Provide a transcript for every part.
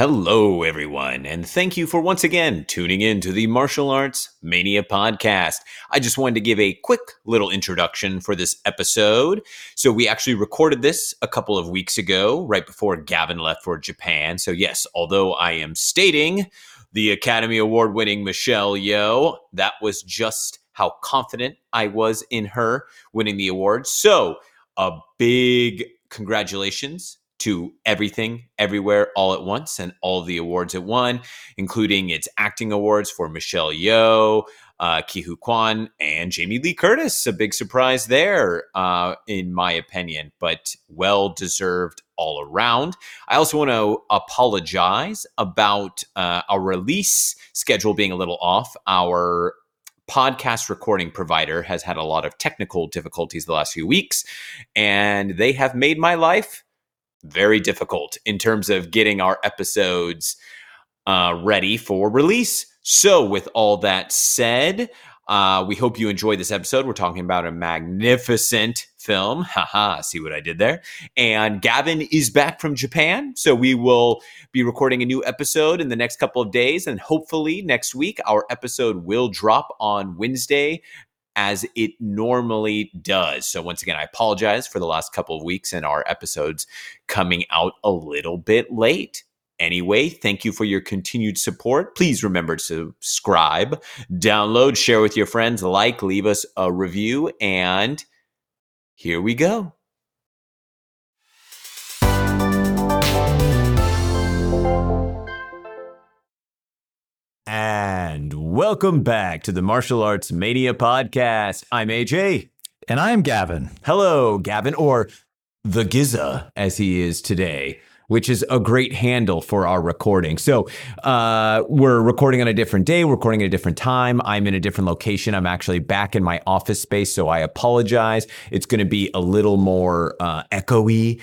Hello, everyone, and thank you for once again tuning in to the Martial Arts Mania podcast. I just wanted to give a quick little introduction for this episode. So we actually recorded this a couple of weeks ago, right before Gavin left for Japan. So yes, although I am stating the Academy Award-winning Michelle Yeoh, that was just how confident I was in her winning the award. So a big congratulations to Everything Everywhere All at Once and all the awards it won, including its acting awards for Michelle Yeoh, Ke Huy Quan, and Jamie Lee Curtis. A big surprise there, in my opinion, but well-deserved all around. I also want to apologize about our release schedule being a little off. Our podcast recording provider has had a lot of technical difficulties the last few weeks, and they have made my life very difficult in terms of getting our episodes ready for release. So with all that said, we hope you enjoyed this episode. We're talking about a magnificent film. Haha, see what I did there? And Gavin is back from Japan. So we will be recording a new episode in the next couple of days. And hopefully next week, our episode will drop on Wednesday as it normally does. So once again, I apologize for the last couple of weeks and our episodes coming out a little bit late. Anyway, thank you for your continued support. Please remember to subscribe, download, share with your friends, like, leave us a review, and here we go. And welcome back to the Martial Arts Mania podcast. I'm AJ. And I'm Gavin. Hello, Gavin, or the Giza, as he is today, which is a great handle for our recording. So we're recording on a different day, recording at a different time. I'm in a different location. I'm actually back in my office space, so I apologize. It's going to be a little more echoey.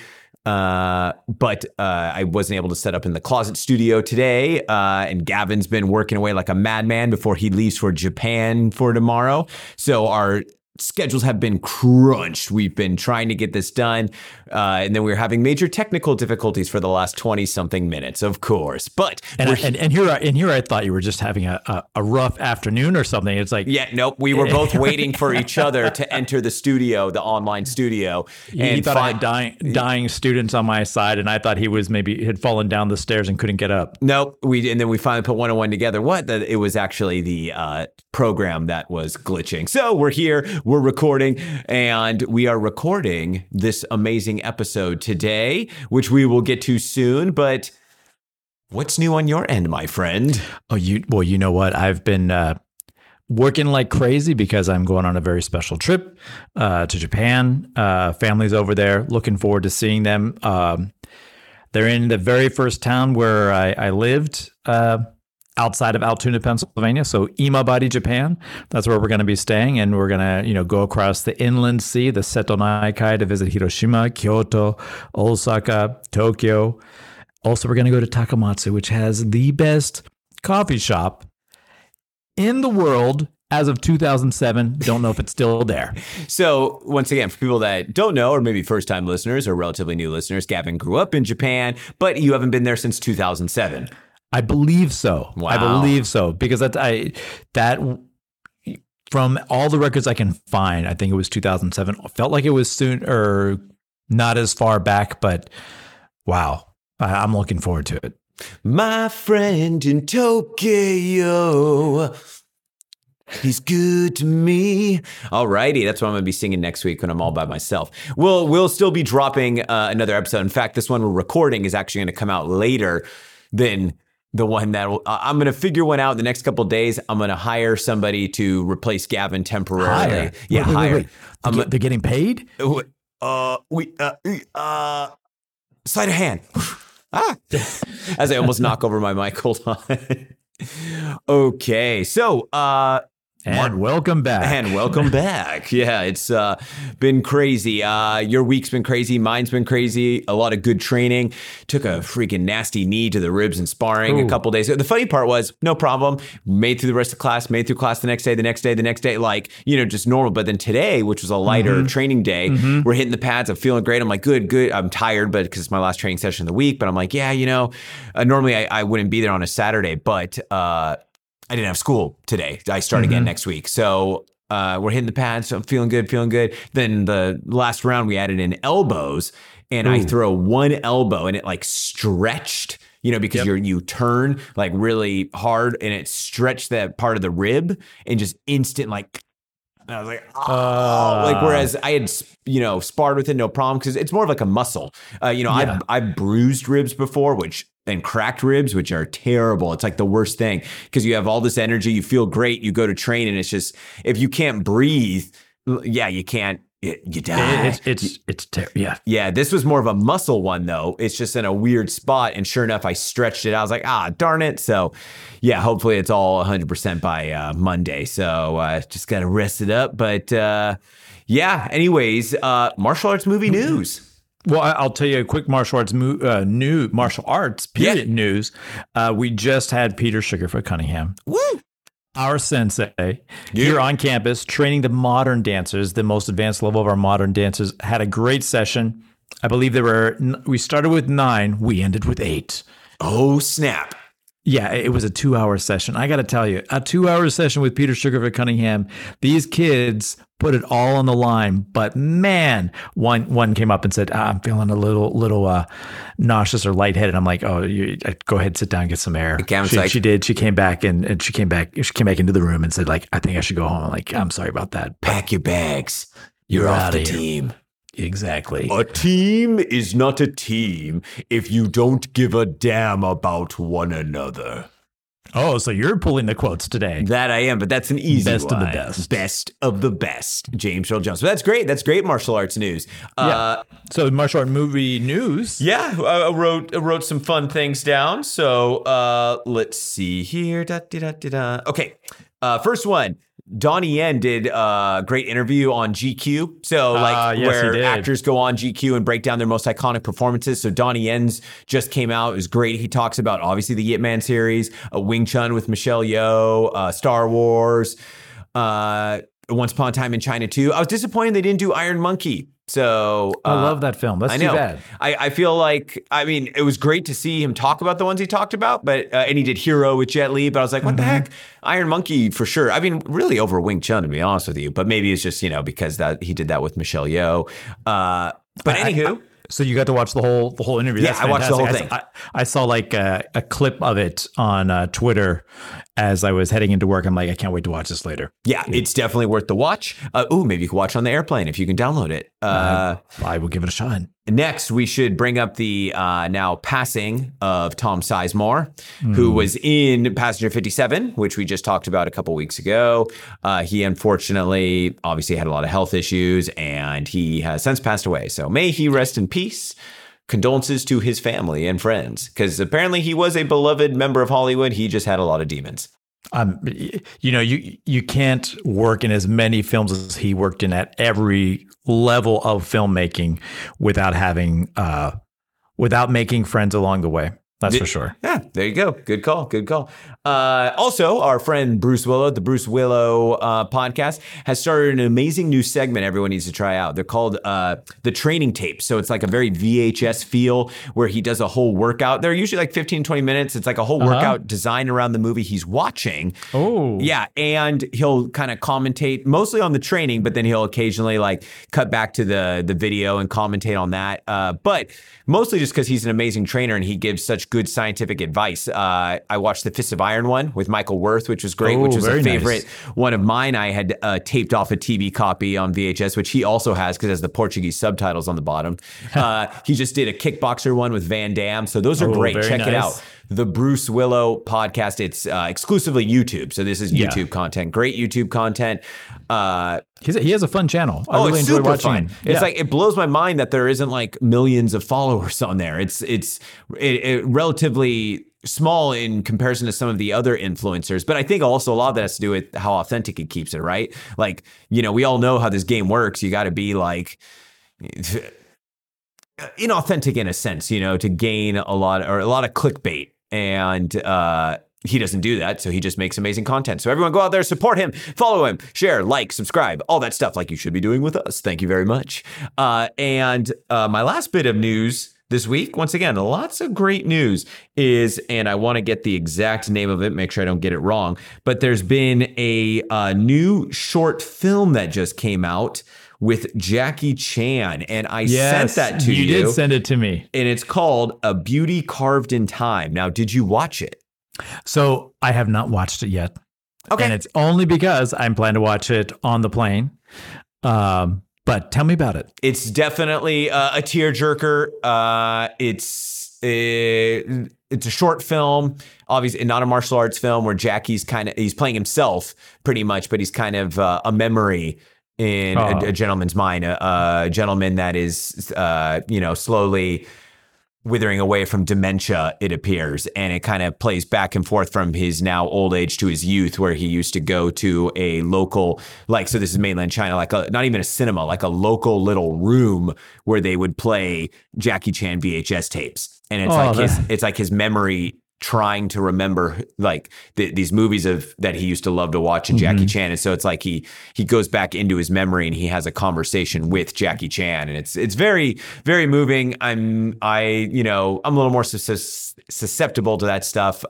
But I wasn't able to set up in the closet studio today, and Gavin's been working away like a madman before he leaves for Japan for tomorrow. So our schedules have been crunched. We've been trying to get this done, and then we were having major technical difficulties for the last 20-something minutes, of course. But and here I thought you were just having a rough afternoon or something. It's like, yeah, nope. We were both waiting for each other to enter the studio, the online studio. And you thought I had dying students on my side, and I thought he was maybe had fallen down the stairs and couldn't get up. Nope. And then we finally put one-on-one together. It was actually the program that was glitching. So we're here. We're recording, and we are recording this amazing episode today, which we will get to soon. But what's new on your end, my friend? Oh, you know what? I've been working like crazy because I'm going on a very special trip to Japan. Family's over there. Looking forward to seeing them. They're in the very first town where I lived outside of Altoona, Pennsylvania. So Imabari, Japan, that's where we're going to be staying. And we're going to, go across the inland sea, the Seto Naikai, to visit Hiroshima, Kyoto, Osaka, Tokyo. Also, we're going to go to Takamatsu, which has the best coffee shop in the world as of 2007. Don't know if it's still there. So once again, for people that don't know, or maybe first-time listeners or relatively new listeners, Gavin grew up in Japan, but you haven't been there since 2007. I believe so. Wow. I believe so, because that from all the records I can find, I think it was 2007. Felt like it was soon or not as far back, but wow, I'm looking forward to it. My friend in Tokyo, he's good to me. All righty. That's what I'm going to be singing next week when I'm all by myself. We'll still be dropping another episode. In fact, this one we're recording is actually going to come out later than the one that I'm going to figure one out in the next couple of days. I'm going to hire somebody to replace Gavin temporarily. Hire. Yeah, wait. They're getting paid? Sleight of hand. As I almost knock over my mic. Hold on. Okay. So, And welcome back. And welcome back. Yeah, it's been crazy. Your week's been crazy. Mine's been crazy. A lot of good training. Took a freaking nasty knee to the ribs in sparring a couple days ago. The funny part was, no problem. Made through the rest of class. Made through class the next day. Like, you know, just normal. But then today, which was a lighter training day, we're hitting the pads. I'm feeling great. I'm like, good. I'm tired, but because it's my last training session of the week. But I'm like, yeah, you know, normally I wouldn't be there on a Saturday, but I didn't have school today. I start again next week. So we're hitting the pads. So I'm feeling good. Then the last round we added in elbows and I throw one elbow and it like stretched, you know, because you turn like really hard and it stretched that part of the rib and just instant like, and I was like, like, whereas I had, you know, sparred with it, no problem. Cause it's more of like a muscle, you know, I've bruised ribs before, and cracked ribs, which are terrible. It's like the worst thing because you have all this energy, you feel great, you go to train, and it's just, if you can't breathe, you can't, you die. It's terrible. Yeah. Yeah. This was more of a muscle one though. It's just in a weird spot. And sure enough, I stretched it. I was like, darn it. So yeah, hopefully it's all 100% by Monday. So just got to rest it up. But yeah, anyways, martial arts movie news. Well, I'll tell you a quick martial arts news. We just had Peter Sugarfoot Cunningham, our sensei, here on campus training the modern dancers, the most advanced level of our modern dancers. Had a great session. I believe we started with 9, we ended with 8. Oh, snap. Yeah, it was a 2-hour session. I got to tell you, a 2-hour session with Peter Sugarfoot Cunningham. These kids put it all on the line, but man, one came up and said, "I'm feeling a little nauseous or lightheaded." I'm like, "Oh, go ahead, sit down, get some air." She did. She came back and she came back into the room and said, "Like, I think I should go home." I'm like, "I'm sorry about that." Pack your bags. You're off the team. Exactly. A team is not a team if you don't give a damn about one another. Oh, so you're pulling the quotes today. That I am, but that's an easy one. Best of the best. Best of the best. James Earl Jones. But that's great. That's great martial arts news. Yeah. So martial art movie news. Yeah, I wrote some fun things down. So let's see here. Okay, first one. Donnie Yen did a great interview on GQ. So like where actors go on GQ and break down their most iconic performances. So Donnie Yen's just came out. It was great. He talks about obviously the Ip Man series, Wing Chun with Michelle Yeoh, Star Wars, Once Upon a Time in China 2. I was disappointed they didn't do Iron Monkey. So I love that film. That's too bad. I feel like, I mean, it was great to see him talk about the ones he talked about, but and he did Hero with Jet Li, but I was like, what the heck? Iron Monkey for sure. I mean, really over Wing Chun, to be honest with you, but maybe it's just, you know, because that he did that with Michelle Yeoh. But anywho. So you got to watch the whole interview. Yeah, I watched the whole thing. I saw like a clip of it on Twitter as I was heading into work. I'm like, I can't wait to watch this later. Yeah, it's definitely worth the watch. Maybe you can watch on the airplane if you can download it. I will give it a shot. Next, we should bring up the now passing of Tom Sizemore, who was in Passenger 57, which we just talked about a couple weeks ago. He unfortunately obviously had a lot of health issues, and he has since passed away. So may he rest in peace. Condolences to his family and friends, because apparently he was a beloved member of Hollywood. He just had a lot of demons. You know, you can't work in as many films as he worked in at every level of filmmaking without having, without making friends along the way. That's for sure. Yeah, there you go. Good call. Also, our friend Bruce Willow, the Bruce Willow podcast, has started an amazing new segment everyone needs to try out. They're called The Training Tape. So it's like a very VHS feel where he does a whole workout. They're usually like 15, 20 minutes. It's like a whole workout designed around the movie he's watching. Oh. Yeah, and he'll kind of commentate mostly on the training, but then he'll occasionally like cut back to the video and commentate on that. But mostly just because he's an amazing trainer and he gives such good scientific advice. I watched the Fist of Iron one with Michael Wirth, which was great, which was a favorite one of mine. I had taped off a TV copy on VHS, which he also has because it has the Portuguese subtitles on the bottom. He just did a Kickboxer one with Van Damme. So those are great. Check it out. The Bruce Willow podcast. It's exclusively YouTube. So this is YouTube content. Great YouTube content. He has a fun channel. I really enjoy watching. Fun. Yeah. It's like, it blows my mind that there isn't like millions of followers on there. It's relatively small in comparison to some of the other influencers, but I think also a lot of that has to do with how authentic it keeps it, right? Like, you know, we all know how this game works. You got to be like inauthentic in a sense, you know, to gain a lot of clickbait, and he doesn't do that, so he just makes amazing content. So everyone go out there, support him, follow him, share, like, subscribe, all that stuff like you should be doing with us. Thank you very much. And my last bit of news this week, once again, lots of great news is, and I want to get the exact name of it, make sure I don't get it wrong, but there's been a new short film that just came out with Jackie Chan, and I sent that to you. You did send it to me. And it's called A Beauty Carved in Time. Now, did you watch it? So I have not watched it yet. Okay. And it's only because I'm planning to watch it on the plane. But tell me about it. It's definitely a tearjerker. It's a short film, obviously not a martial arts film, where Jackie's he's playing himself pretty much, but he's kind of a memory in a gentleman's mind, a gentleman that is, slowly withering away from dementia, it appears. And it kind of plays back and forth from his now old age to his youth, where he used to go to a local, like, so this is mainland China, like not even a cinema, like a local little room where they would play Jackie Chan VHS tapes. And it's it's like his memory trying to remember like these movies that he used to love to watch, and Jackie Chan. And so it's like he goes back into his memory and he has a conversation with Jackie Chan, and it's very, very moving. I'm a little more susceptible to that stuff,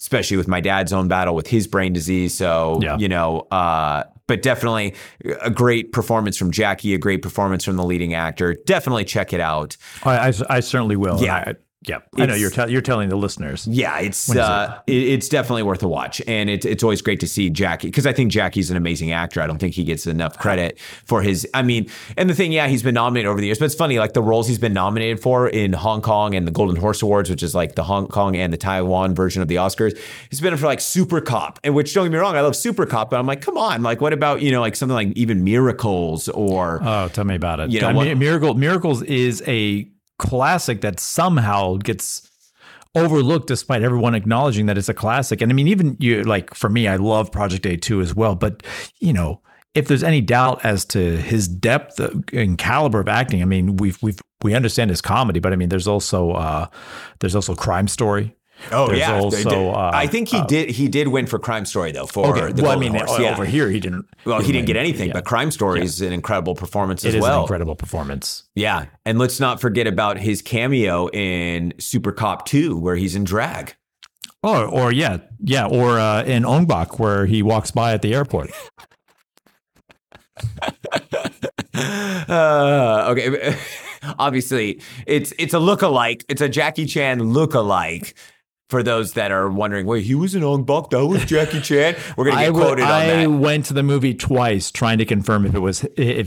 especially with my dad's own battle with his brain disease. So, but definitely a great performance from Jackie, a great performance from the leading actor. Definitely check it out. I certainly will. Yeah. Yeah, I know you're telling the listeners. Yeah, it's definitely worth a watch, and it's always great to see Jackie, because I think Jackie's an amazing actor. I don't think he gets enough credit for his. I mean, and the thing, he's been nominated over the years, but it's funny, like the roles he's been nominated for in Hong Kong and the Golden Horse Awards, which is like the Hong Kong and the Taiwan version of the Oscars. He's been in for like Super Cop, and which, don't get me wrong, I love Super Cop, but I'm like, come on, like what about like something like even Miracles or tell me about it. Miracles is a classic that somehow gets overlooked despite everyone acknowledging that it's a classic. And I mean, even you, like for me, I love Project A 2 as well, but if there's any doubt as to his depth and caliber of acting, I mean, we understand his comedy, but I mean, there's also Crime Story. I think he did win for Crime Story though. Over here he didn't. Well, he didn't get anything, but Crime Story is an incredible performance as well. It is an incredible performance. Yeah, and let's not forget about his cameo in Super Cop 2, where he's in drag. Or in Ong Bak, where he walks by at the airport. Okay, obviously it's a lookalike. It's a Jackie Chan lookalike. For those that are wondering, wait, he was in Ong Bak, that was Jackie Chan. We're gonna get quoted on that. I went to the movie twice trying to confirm if it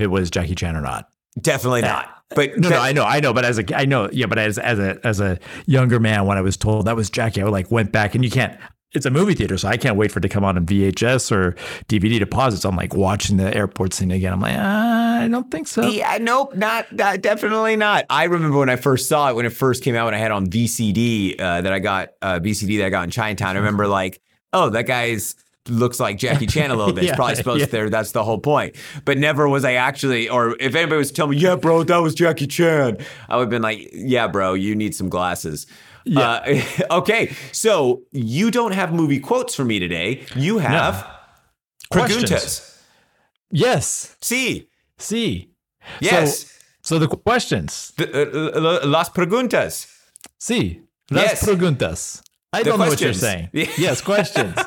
was Jackie Chan or not. Definitely not. But I know. But as a younger man, when I was told that was Jackie, I went back, and you can't. It's a movie theater, so I can't wait for it to come out on VHS or DVD deposits. I'm like watching the airport scene again. I'm like, I don't think so. Yeah, nope, not definitely not. I remember when I first saw it, when it first came out, when I had on VCD that I got in Chinatown. I remember that guy's looks like Jackie Chan a little bit. It's probably supposed to there. That's the whole point. But never was I actually, or if anybody was telling me, yeah, bro, that was Jackie Chan, I would have been like, yeah, bro, you need some glasses. Yeah. Okay. So you don't have movie quotes for me today. You have preguntas. Yes. Sí. Yes. So the questions. Las preguntas. Sí. Las preguntas. I don't know what you're saying. Yes, questions.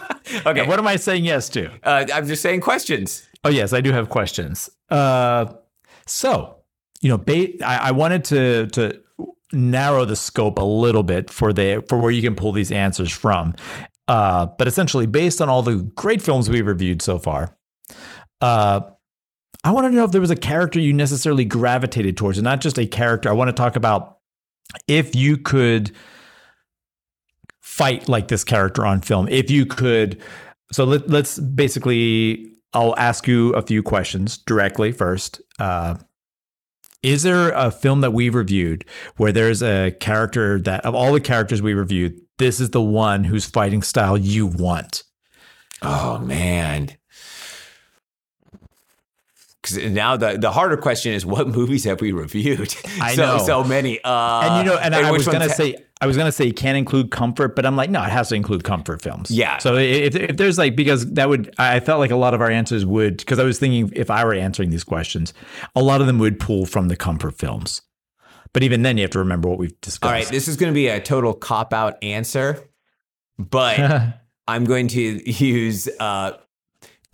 Okay. Now, what am I saying yes to? I'm just saying questions. Oh, yes, I do have questions. I wanted to narrow the scope a little bit for where you can pull these answers from. But essentially, based on all the great films we've reviewed so far, I want to know if there was a character you necessarily gravitated towards, and not just a character. I want to talk about if you could fight like this character on film, if you could. So let's basically, I'll ask you a few questions directly first. Is there a film that we've reviewed where there's a character that, of all the characters we reviewed, this is the one whose fighting style you want. Oh, man. Because now the harder question is, what movies have we reviewed? I know so many. And you know, and I was gonna say you can't include comfort, but I'm like, no, it has to include comfort films. Yeah. So if there's like, because that would, I felt like a lot of our answers would, because I was thinking if I were answering these questions, a lot of them would pull from the comfort films. But even then, you have to remember what we've discussed. All right, this is going to be a total cop out answer, but I'm going to use.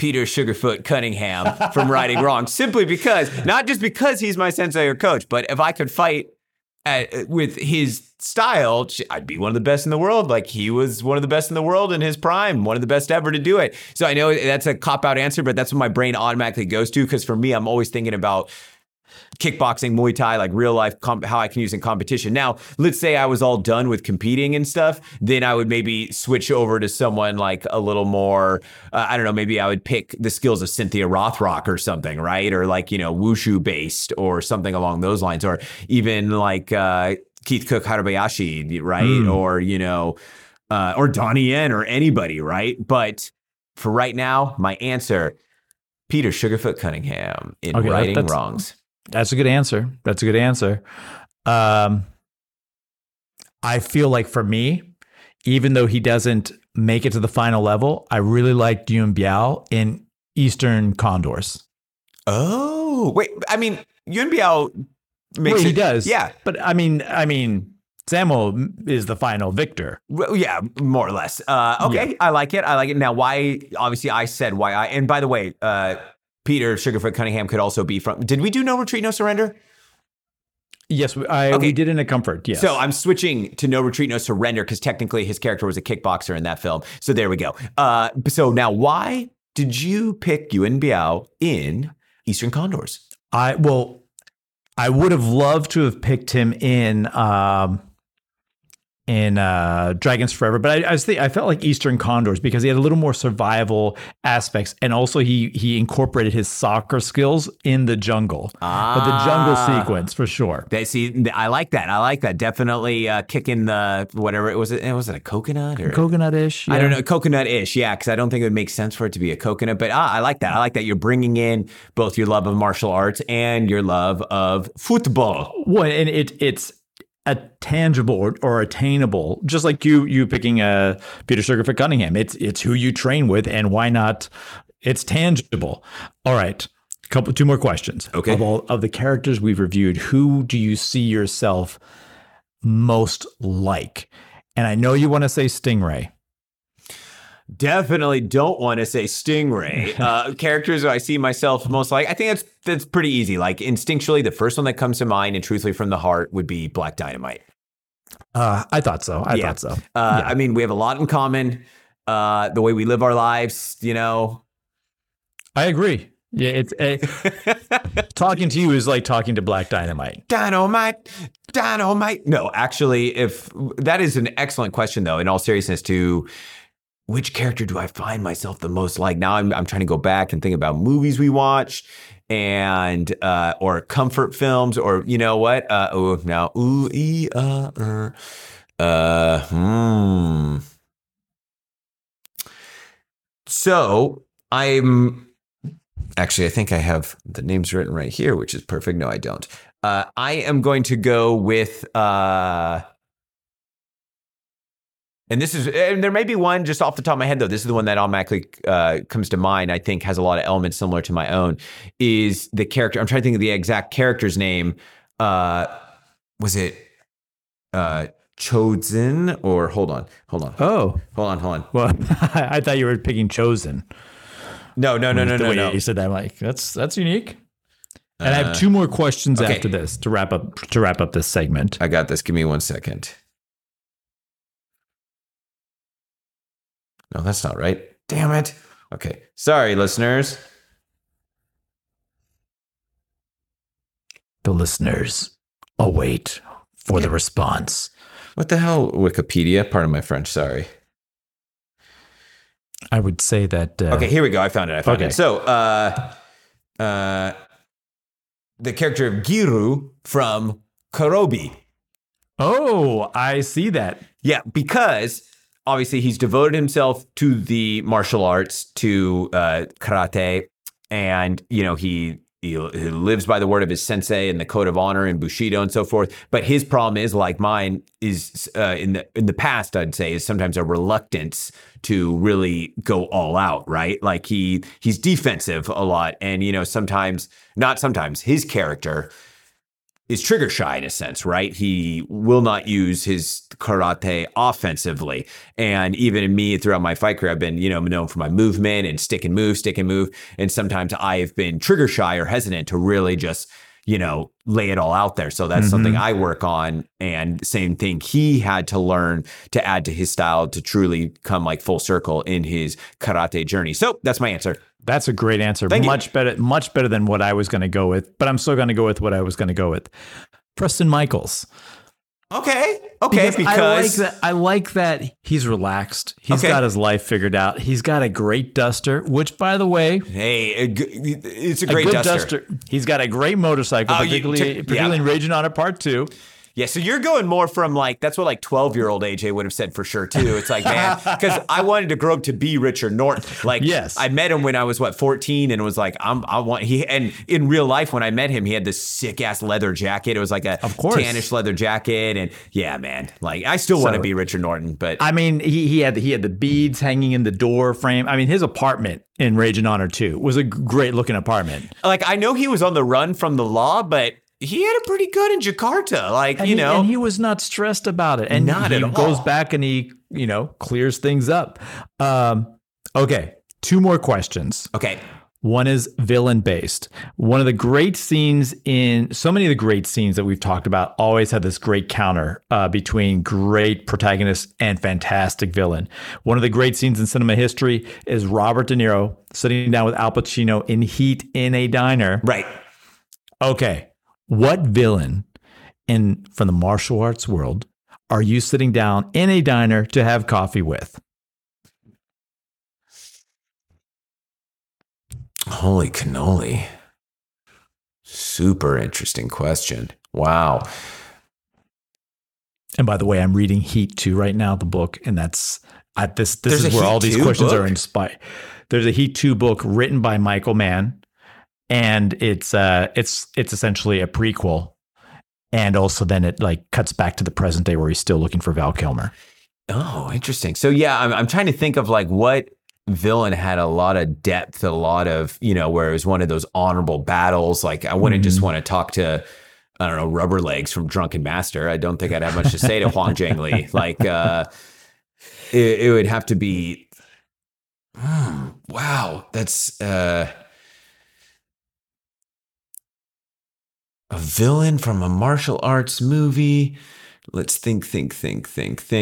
Peter Sugarfoot Cunningham from Riding Wrong, simply because, not just because he's my sensei or coach, but if I could fight with his style, I'd be one of the best in the world. Like, he was one of the best in the world in his prime, one of the best ever to do it. So I know that's a cop-out answer, but that's what my brain automatically goes to, because for me, I'm always thinking about kickboxing, Muay Thai, like real life, how I can use in competition. Now, let's say I was all done with competing and stuff, then I would maybe switch over to someone like a little more, I don't know, maybe I would pick the skills of Cynthia Rothrock or something, right? Or like, you know, wushu based or something along those lines, or even like Keith Cook Harabayashi, right? Or, you know, or Donnie Yen or anybody, right? But for right now, my answer, Peter Sugarfoot Cunningham in Righting Wrongs. That's a good answer. That's a good answer. I feel like for me, even though he doesn't make it to the final level, I really liked Yun Biao in Eastern Condors. Oh, wait. I mean, Yun Biao makes it. He does. Yeah. But I mean, Sammo is the final victor. Well, yeah, more or less. Okay. Yeah. I like it. Now, why? Obviously, I said why I. And by the way, Peter Sugarfoot Cunningham could also be from. Did we do No Retreat, No Surrender? Yes, we did in a comfort. Yes. So I'm switching to No Retreat, No Surrender because technically his character was a kickboxer in that film. So there we go. So now, why did you pick Yun Biao in Eastern Condors? I would have loved to have picked him in Dragons Forever, but I felt like Eastern Condors because he had a little more survival aspects, and also he incorporated his soccer skills in the jungle, but the jungle sequence for sure. I like that. Definitely kicking the whatever it was. Was it a coconut or coconut-ish? Yeah. I don't know, coconut-ish. Yeah, because I don't think it would make sense for it to be a coconut. But I like that. I like that you're bringing in both your love of martial arts and your love of football. Well, and it's a tangible or attainable, just like you picking a Peter Sugarfoot Cunningham. It's who you train with, and why not? It's tangible. All right, two more questions. Okay, of the characters we've reviewed, who do you see yourself most like? And I know you want to say Stingray. Definitely don't want to say Stingray. Characters I see myself most like, I think that's pretty easy. Like instinctually, the first one that comes to mind and truthfully from the heart would be Black Dynamite. I thought so. Yeah. I mean, we have a lot in common. The way we live our lives, you know. I agree. Yeah, it's talking to you is like talking to Black Dynamite. Dynamite. No, actually, if that is an excellent question, though, in all seriousness, to which character do I find myself the most like? Now I'm trying to go back and think about movies we watched and or comfort films, or you know what? So I'm actually, I think I have the names written right here, which is perfect. No, I don't. I am going to go with And there may be one just off the top of my head, though. This is the one that automatically comes to mind, I think, has a lot of elements similar to my own, is the character. I'm trying to think of the exact character's name. Was it Chosen or hold on. Oh, hold on. Well, I thought you were picking Chosen. No. You said that, I'm like, that's unique. And I have two more questions after this to wrap up this segment. I got this. Give me 1 second. No, that's not right. Damn it. Okay. Sorry, listeners. The listeners await for the response. What the hell, Wikipedia? Pardon my French. Sorry. I would say that. Okay, here we go. I found it. So, the character of Giru from Kurobi. Oh, I see that. Yeah, because obviously he's devoted himself to the martial arts, to karate, and, you know, he lives by the word of his sensei and the code of honor and Bushido and so forth. But his problem is, like mine, is in the past, I'd say, is sometimes a reluctance to really go all out, right? Like he's defensive a lot. And, you know, sometimes his character is trigger shy in a sense, right? He will not use his karate offensively. And even in me, throughout my fight career, I've been, you know, known for my movement and stick and move. And sometimes I've been trigger shy or hesitant to really just, you know, lay it all out there. So that's something I work on. And same thing he had to learn to add to his style to truly come like full circle in his karate journey. So that's my answer. That's a great answer. Much better than what I was going to go with, but I'm still going to go with what I was going to go with. Preston Michaels. Okay. Because I like that he's relaxed. He's got his life figured out. He's got a great duster, which, by the way, hey, it's a great duster. He's got a great motorcycle, particularly in Raging Honor Part 2. Yeah, so you're going more from like, that's what like 12-year-old AJ would have said for sure too. It's like, man, because I wanted to grow up to be Richard Norton. Like, yes. I met him when I was 14, and it was like, and in real life when I met him, he had this sick ass leather jacket. It was like a tannish leather jacket, and yeah, man, like I still want to be Richard Norton, but I mean, he had the beads hanging in the door frame. I mean, his apartment in Rage and Honor 2 was a great looking apartment. Like, I know he was on the run from the law, but he had it pretty good in Jakarta, and he was not stressed about it, and not at all. He goes back and he, you know, clears things up. Okay, two more questions. Okay, one is villain based. One of the great scenes in so many of the great scenes that we've talked about always had this great counter between great protagonist and fantastic villain. One of the great scenes in cinema history is Robert De Niro sitting down with Al Pacino in Heat in a diner. Right. Okay. What villain from the martial arts world are you sitting down in a diner to have coffee with? Holy cannoli. Super interesting question. Wow. And by the way, I'm reading Heat 2 right now, the book, and that's this is where all these questions are inspired. There's a Heat 2 book written by Michael Mann. And it's essentially a prequel, and also then it like cuts back to the present day where he's still looking for Val Kilmer. Oh, interesting. So yeah, I'm trying to think of like what villain had a lot of depth, a lot of, you know, where it was one of those honorable battles. Like I wouldn't just want to talk to, I don't know, Rubber Legs from Drunken Master. I don't think I'd have much to say to Hwang Jang-lee. Like it would have to be. Wow, that's. A villain from a martial arts movie. Let's think.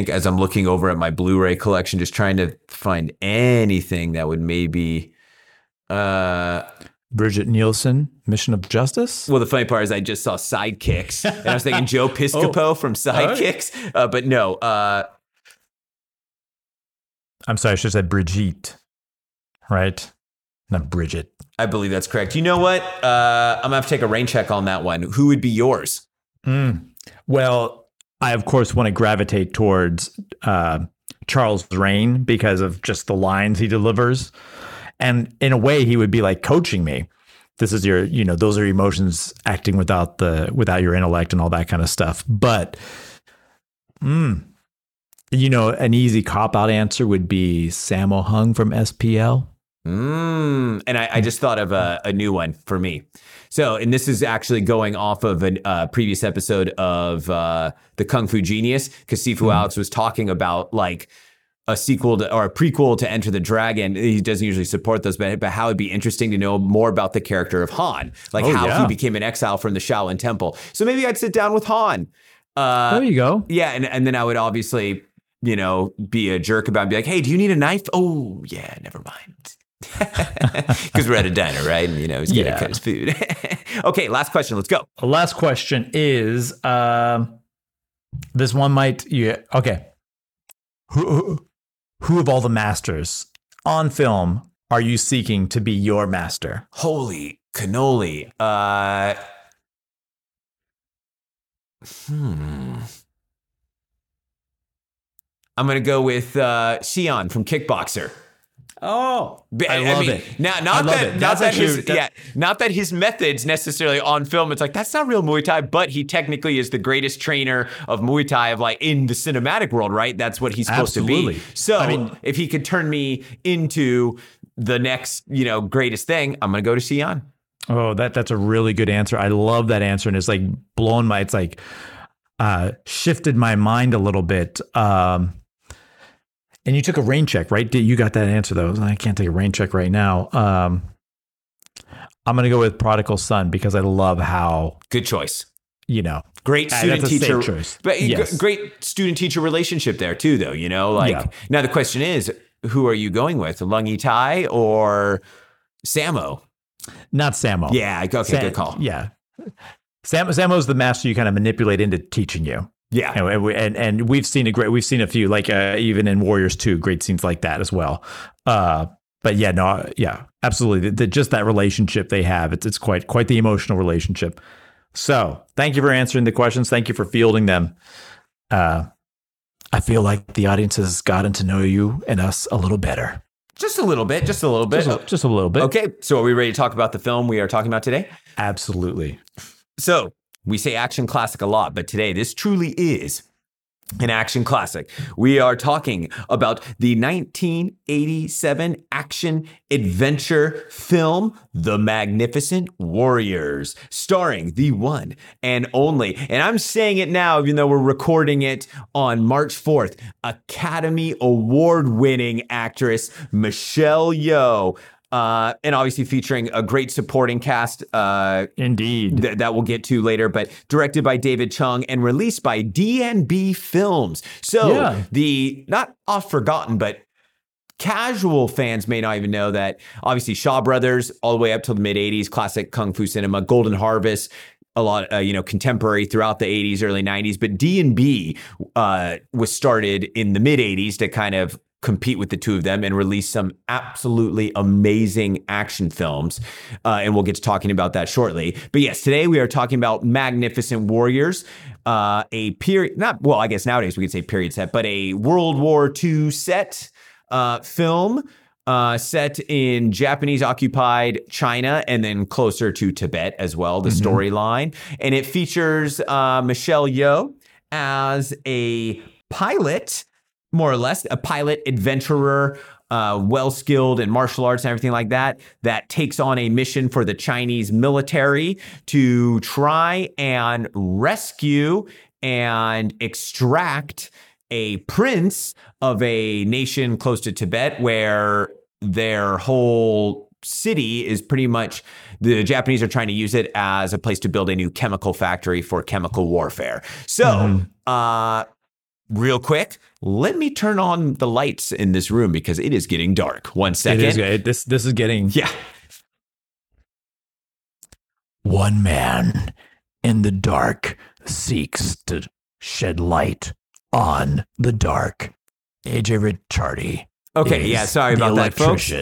As I'm looking over at my Blu-ray collection, just trying to find anything that would maybe... Bridget Nielsen, Mission of Justice? Well, the funny part is I just saw Sidekicks. And I was thinking Joe Piscopo from Sidekicks. Right. But no. I'm sorry, I should have said Brigitte. Right? Not Bridget. I believe that's correct. You know what? I'm going to have to take a rain check on that one. Who would be yours? Well, I, of course, want to gravitate towards Charles Rain because of just the lines he delivers. And in a way, he would be like coaching me. This is your, you know, those are emotions acting without your intellect and all that kind of stuff. But, you know, an easy cop-out answer would be Sammo Hung from SPL. And I just thought of a new one for me. So, and this is actually going off of a previous episode of The Kung Fu Genius, because Sifu Alex was talking about like a sequel to, or a prequel to Enter the Dragon. He doesn't usually support those, but how it'd be interesting to know more about the character of Han, like he became an exile from the Shaolin Temple. So maybe I'd sit down with Han. There you go. Yeah, and then I would obviously, you know, be a jerk about it and be like, hey, do you need a knife? Oh, yeah, never mind. Because we're at a diner, right? And, you know, he's going to cut his food. Okay, last question. Let's go. Last question is, this one might... Yeah, okay. Who of all the masters on film are you seeking to be your master? Holy cannoli. I'm going to go with Xion from Kickboxer. Oh, I mean, I love it. Not that his methods necessarily on film. It's like, that's not real Muay Thai, but he technically is the greatest trainer of Muay Thai of like in the cinematic world, right? That's what he's supposed to be. So I mean, if he could turn me into the next, greatest thing, I'm going to go to Xion. Oh, that's a really good answer. I love that answer. And it's like shifted my mind a little bit. And you took a rain check, right? You got that answer, though. I can't take a rain check right now. I'm going to go with Prodigal Son because I love how... Good choice. Great student-teacher choice. But yes. Great student-teacher relationship there, too, though. Now the question is, who are you going with? Lung Itai or Sammo? Not Sammo. Yeah, okay, good call. Yeah. Sammo's the master you kind of manipulate into teaching you. Yeah, and we've seen a few like even in Warriors 2, great scenes like that as well. Absolutely. Just that relationship they have, it's quite the emotional relationship. So thank you for answering the questions. Thank you for fielding them. I feel like the audience has gotten to know you and us a little better. Just a little bit. Just a little bit. Okay, so are we ready to talk about the film we are talking about today? Absolutely. So. We say action classic a lot, but today this truly is an action classic. We are talking about the 1987 action adventure film, The Magnificent Warriors, starring the one and only, and I'm saying it now even though we're recording it on March 4th, Academy Award-winning actress Michelle Yeoh. And obviously featuring a great supporting cast. Indeed. That we'll get to later, but directed by David Chung and released by DNB Films. So The not oft forgotten, but casual fans may not even know that obviously Shaw Brothers all the way up till the mid 80s, classic Kung Fu cinema, Golden Harvest, a lot, contemporary throughout the 80s, early 90s. But DNB was started in the mid 80s to kind of compete with the two of them and release some absolutely amazing action films. And we'll get to talking about that shortly. But yes, today we are talking about Magnificent Warriors, I guess nowadays we could say period set, but a World War II set film set in Japanese occupied China and then closer to Tibet as well, the storyline. And it features Michelle Yeoh as a pilot, more or less, a pilot adventurer, well-skilled in martial arts and everything like that, that takes on a mission for the Chinese military to try and rescue and extract a prince of a nation close to Tibet where their whole city is pretty much, the Japanese are trying to use it as a place to build a new chemical factory for chemical warfare. So, real quick, let me turn on the lights in this room because it is getting dark. 1 second. This is getting... Yeah. One man in the dark seeks to shed light on the dark. AJ Ricciardi. Okay, sorry about that, folks.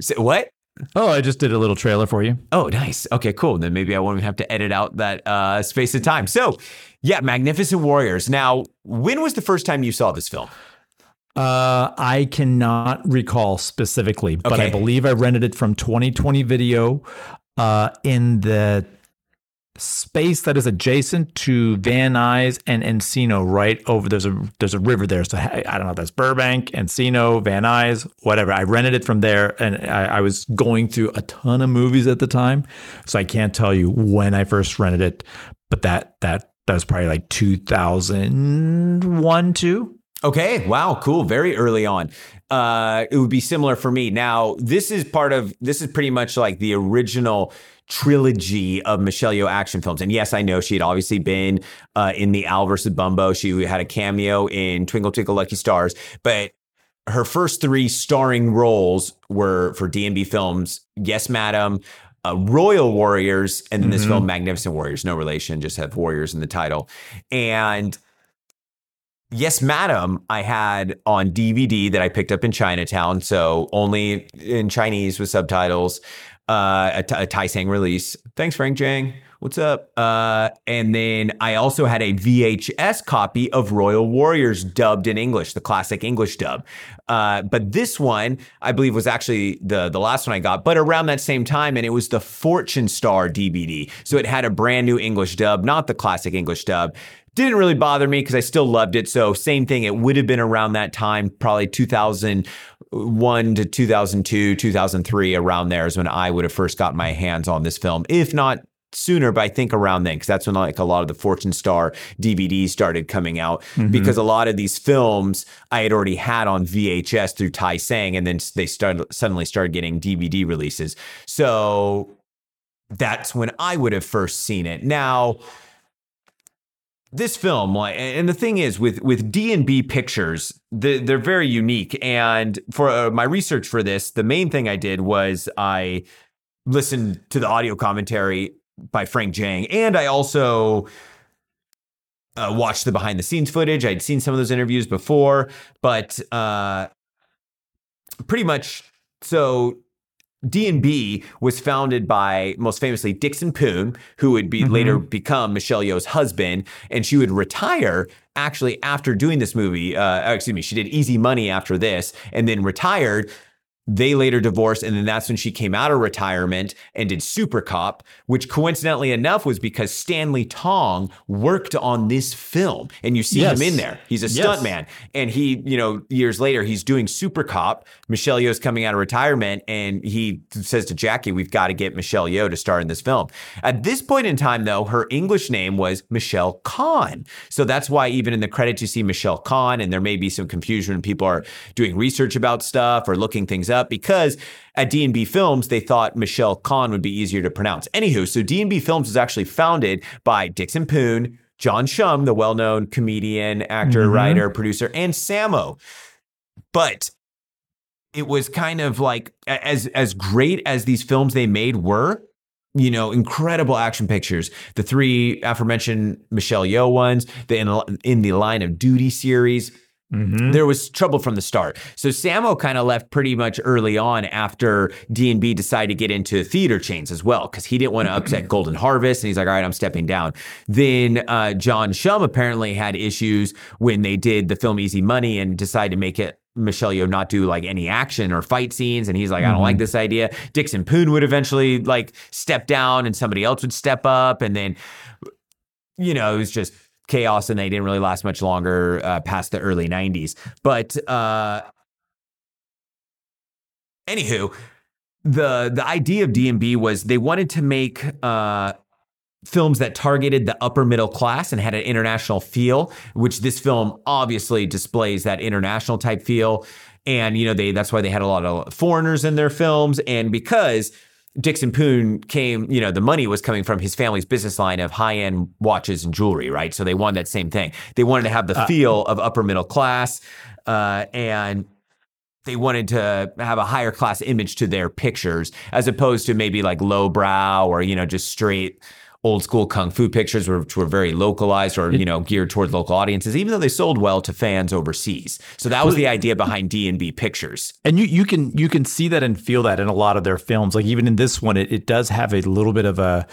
So, what? Oh, I just did a little trailer for you. Oh, nice. Okay, cool. Then maybe I won't have to edit out that space of time. So, Magnificent Warriors. Now, when was the first time you saw this film? I cannot recall specifically, but I believe I rented it from 2020 Video in the space that is adjacent to Van Nuys and Encino. Right over there's a river there, so I don't know if that's Burbank, Encino, Van Nuys, whatever. I rented it from there, and I was going through a ton of movies at the time, so I can't tell you when I first rented it, but that was probably like 2001, 2002. Okay. Wow. Cool. Very early on. It would be similar for me. Now, this is pretty much like the original trilogy of Michelle Yeoh action films. And yes, I know she had obviously been in The Owl vs. Bumbo. She had a cameo in Twinkle Twinkle Lucky Stars, but her first three starring roles were for DNB Films. Yes, Madam, Royal Warriors. And then this film, Magnificent Warriors, no relation, just have warriors in the title. And Yes, Madam, I had on DVD that I picked up in Chinatown. So only in Chinese with subtitles. a Taisang release. Thanks, Frank Jang. What's up? And then I also had a VHS copy of Royal Warriors dubbed in English, the classic English dub. But this one, I believe, was actually the last one I got, but around that same time, and it was the Fortune Star DVD. So it had a brand new English dub, not the classic English dub. Didn't really bother me because I still loved it. So same thing. It would have been around that time, probably 2001 to 2002, 2003, around there is when I would have first gotten my hands on this film, if not sooner, but I think around then, because that's when like a lot of the Fortune Star DVDs started coming out, because a lot of these films I had already had on VHS through Taisang, and then they suddenly started getting DVD releases. So that's when I would have first seen it. Now, this film, like, and the thing is with D&B Pictures, they're very unique. And for my research for this, the main thing I did was I listened to the audio commentary by Frank Jang. And I also watched the behind the scenes footage. I'd seen some of those interviews before, but pretty much, so D&B was founded by, most famously, Dixon Poon, who would be later become Michelle Yeoh's husband. And she would retire actually after doing this movie. She did Easy Money after this and then retired. They later divorced, and then that's when she came out of retirement and did Super Cop, which coincidentally enough was because Stanley Tong worked on this film, and you see him in there. He's a stuntman, and he, you know, years later, he's doing Super Cop. Michelle Yeoh's coming out of retirement, and he says to Jackie, we've got to get Michelle Yeoh to star in this film. At this point in time, though, her English name was Michelle Khan. So that's why even in the credits, you see Michelle Khan, and there may be some confusion when people are doing research about stuff or looking things up, because at D&B Films, they thought Michelle Khan would be easier to pronounce. Anywho, so D&B Films was actually founded by Dixon Poon, John Shum, the well-known comedian, actor, writer, producer, and Sammo. But it was kind of like, as great as these films they made were, you know, incredible action pictures. The three aforementioned Michelle Yeoh ones, the In the Line of Duty series, there was trouble from the start. So Sammo kind of left pretty much early on after D&B decided to get into theater chains as well, because he didn't want to upset Golden Harvest. And he's like, all right, I'm stepping down. Then John Shum apparently had issues when they did the film Easy Money and decided to make it Michelle Yeoh not do like any action or fight scenes. And he's like, I don't like this idea. Dixon Poon would eventually like step down and somebody else would step up. And then, you know, it was just chaos, and they didn't really last much longer past the early 90s. But anywho, the idea of D&B was they wanted to make films that targeted the upper middle class and had an international feel, which this film obviously displays that international type feel. And, you know, that's why they had a lot of foreigners in their films. And because Dixon Poon came, you know, the money was coming from his family's business line of high-end watches and jewelry, right? So they wanted that same thing. They wanted to have the feel of upper middle class, and they wanted to have a higher class image to their pictures, as opposed to maybe like lowbrow or, you know, just straight old school kung fu pictures, which were very localized or, you know, geared towards local audiences, even though they sold well to fans overseas. So that was the idea behind D&B Pictures. And you can see that and feel that in a lot of their films. Like even in this one, it does have a little bit of a,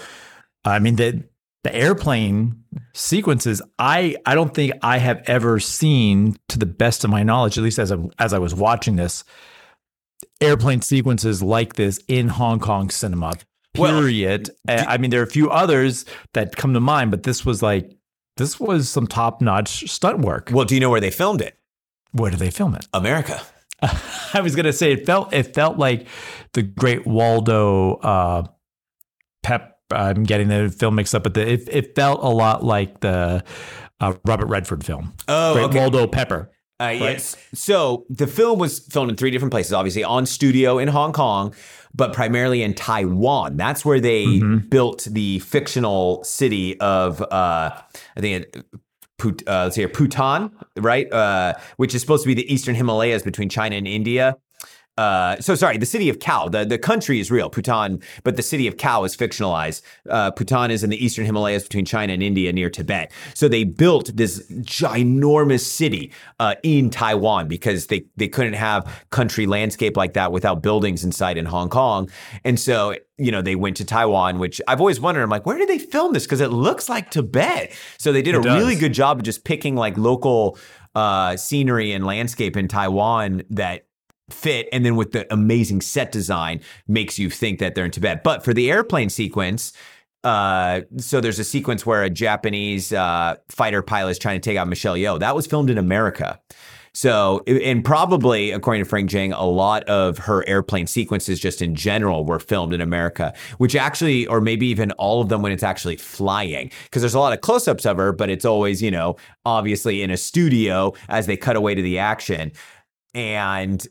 I mean, the airplane sequences, I don't think I have ever seen, to the best of my knowledge, at least as I was watching this, airplane sequences like this in Hong Kong cinema. Period. Well, I mean, there are a few others that come to mind, but this was some top-notch stunt work. Well, do you know where they filmed it? Where do they film it? America. I was gonna say it felt like the Great Waldo. I'm getting the film mixed up, but it felt a lot like the Robert Redford film. Oh, Great Waldo Pepper. Yes. So the film was filmed in three different places, obviously on studio in Hong Kong, but primarily in Taiwan. That's where they built the fictional city of, Bhutan, right? Which is supposed to be the Eastern Himalayas between China and India. The city of Kao. The country is real, Bhutan, but the city of Kao is fictionalized. Bhutan is in the eastern Himalayas between China and India near Tibet. So they built this ginormous city in Taiwan because they couldn't have country landscape like that without buildings inside in Hong Kong. And so, you know, they went to Taiwan, which I've always wondered, I'm like, where did they film this? Because it looks like Tibet. So they did a really good job of just picking like local scenery and landscape in Taiwan that fit, and then with the amazing set design makes you think that they're in Tibet. But for the airplane sequence, so there's a sequence where a Japanese fighter pilot is trying to take out Michelle Yeoh. That was filmed in America. So, and probably, according to Frank Jang, a lot of her airplane sequences just in general were filmed in America, which actually, or maybe even all of them when it's actually flying, because there's a lot of close-ups of her, but it's always, you know, obviously in a studio as they cut away to the action. And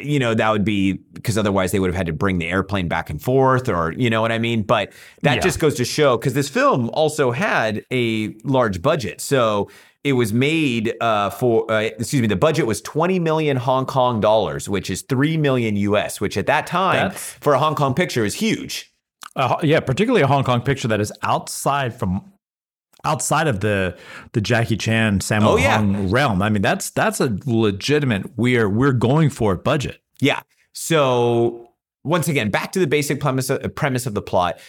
you know, that would be because otherwise they would have had to bring the airplane back and forth, or you know what I mean? But that just goes to show, because this film also had a large budget. So it was made the budget was 20 million Hong Kong dollars, which is 3 million US, which at that time for a Hong Kong picture is huge. Particularly a Hong Kong picture that is outside of the Jackie Chan, Sammo Hung realm. I mean, that's a legitimate, we're going for a budget. Yeah. So once again, back to the basic premise of the plot.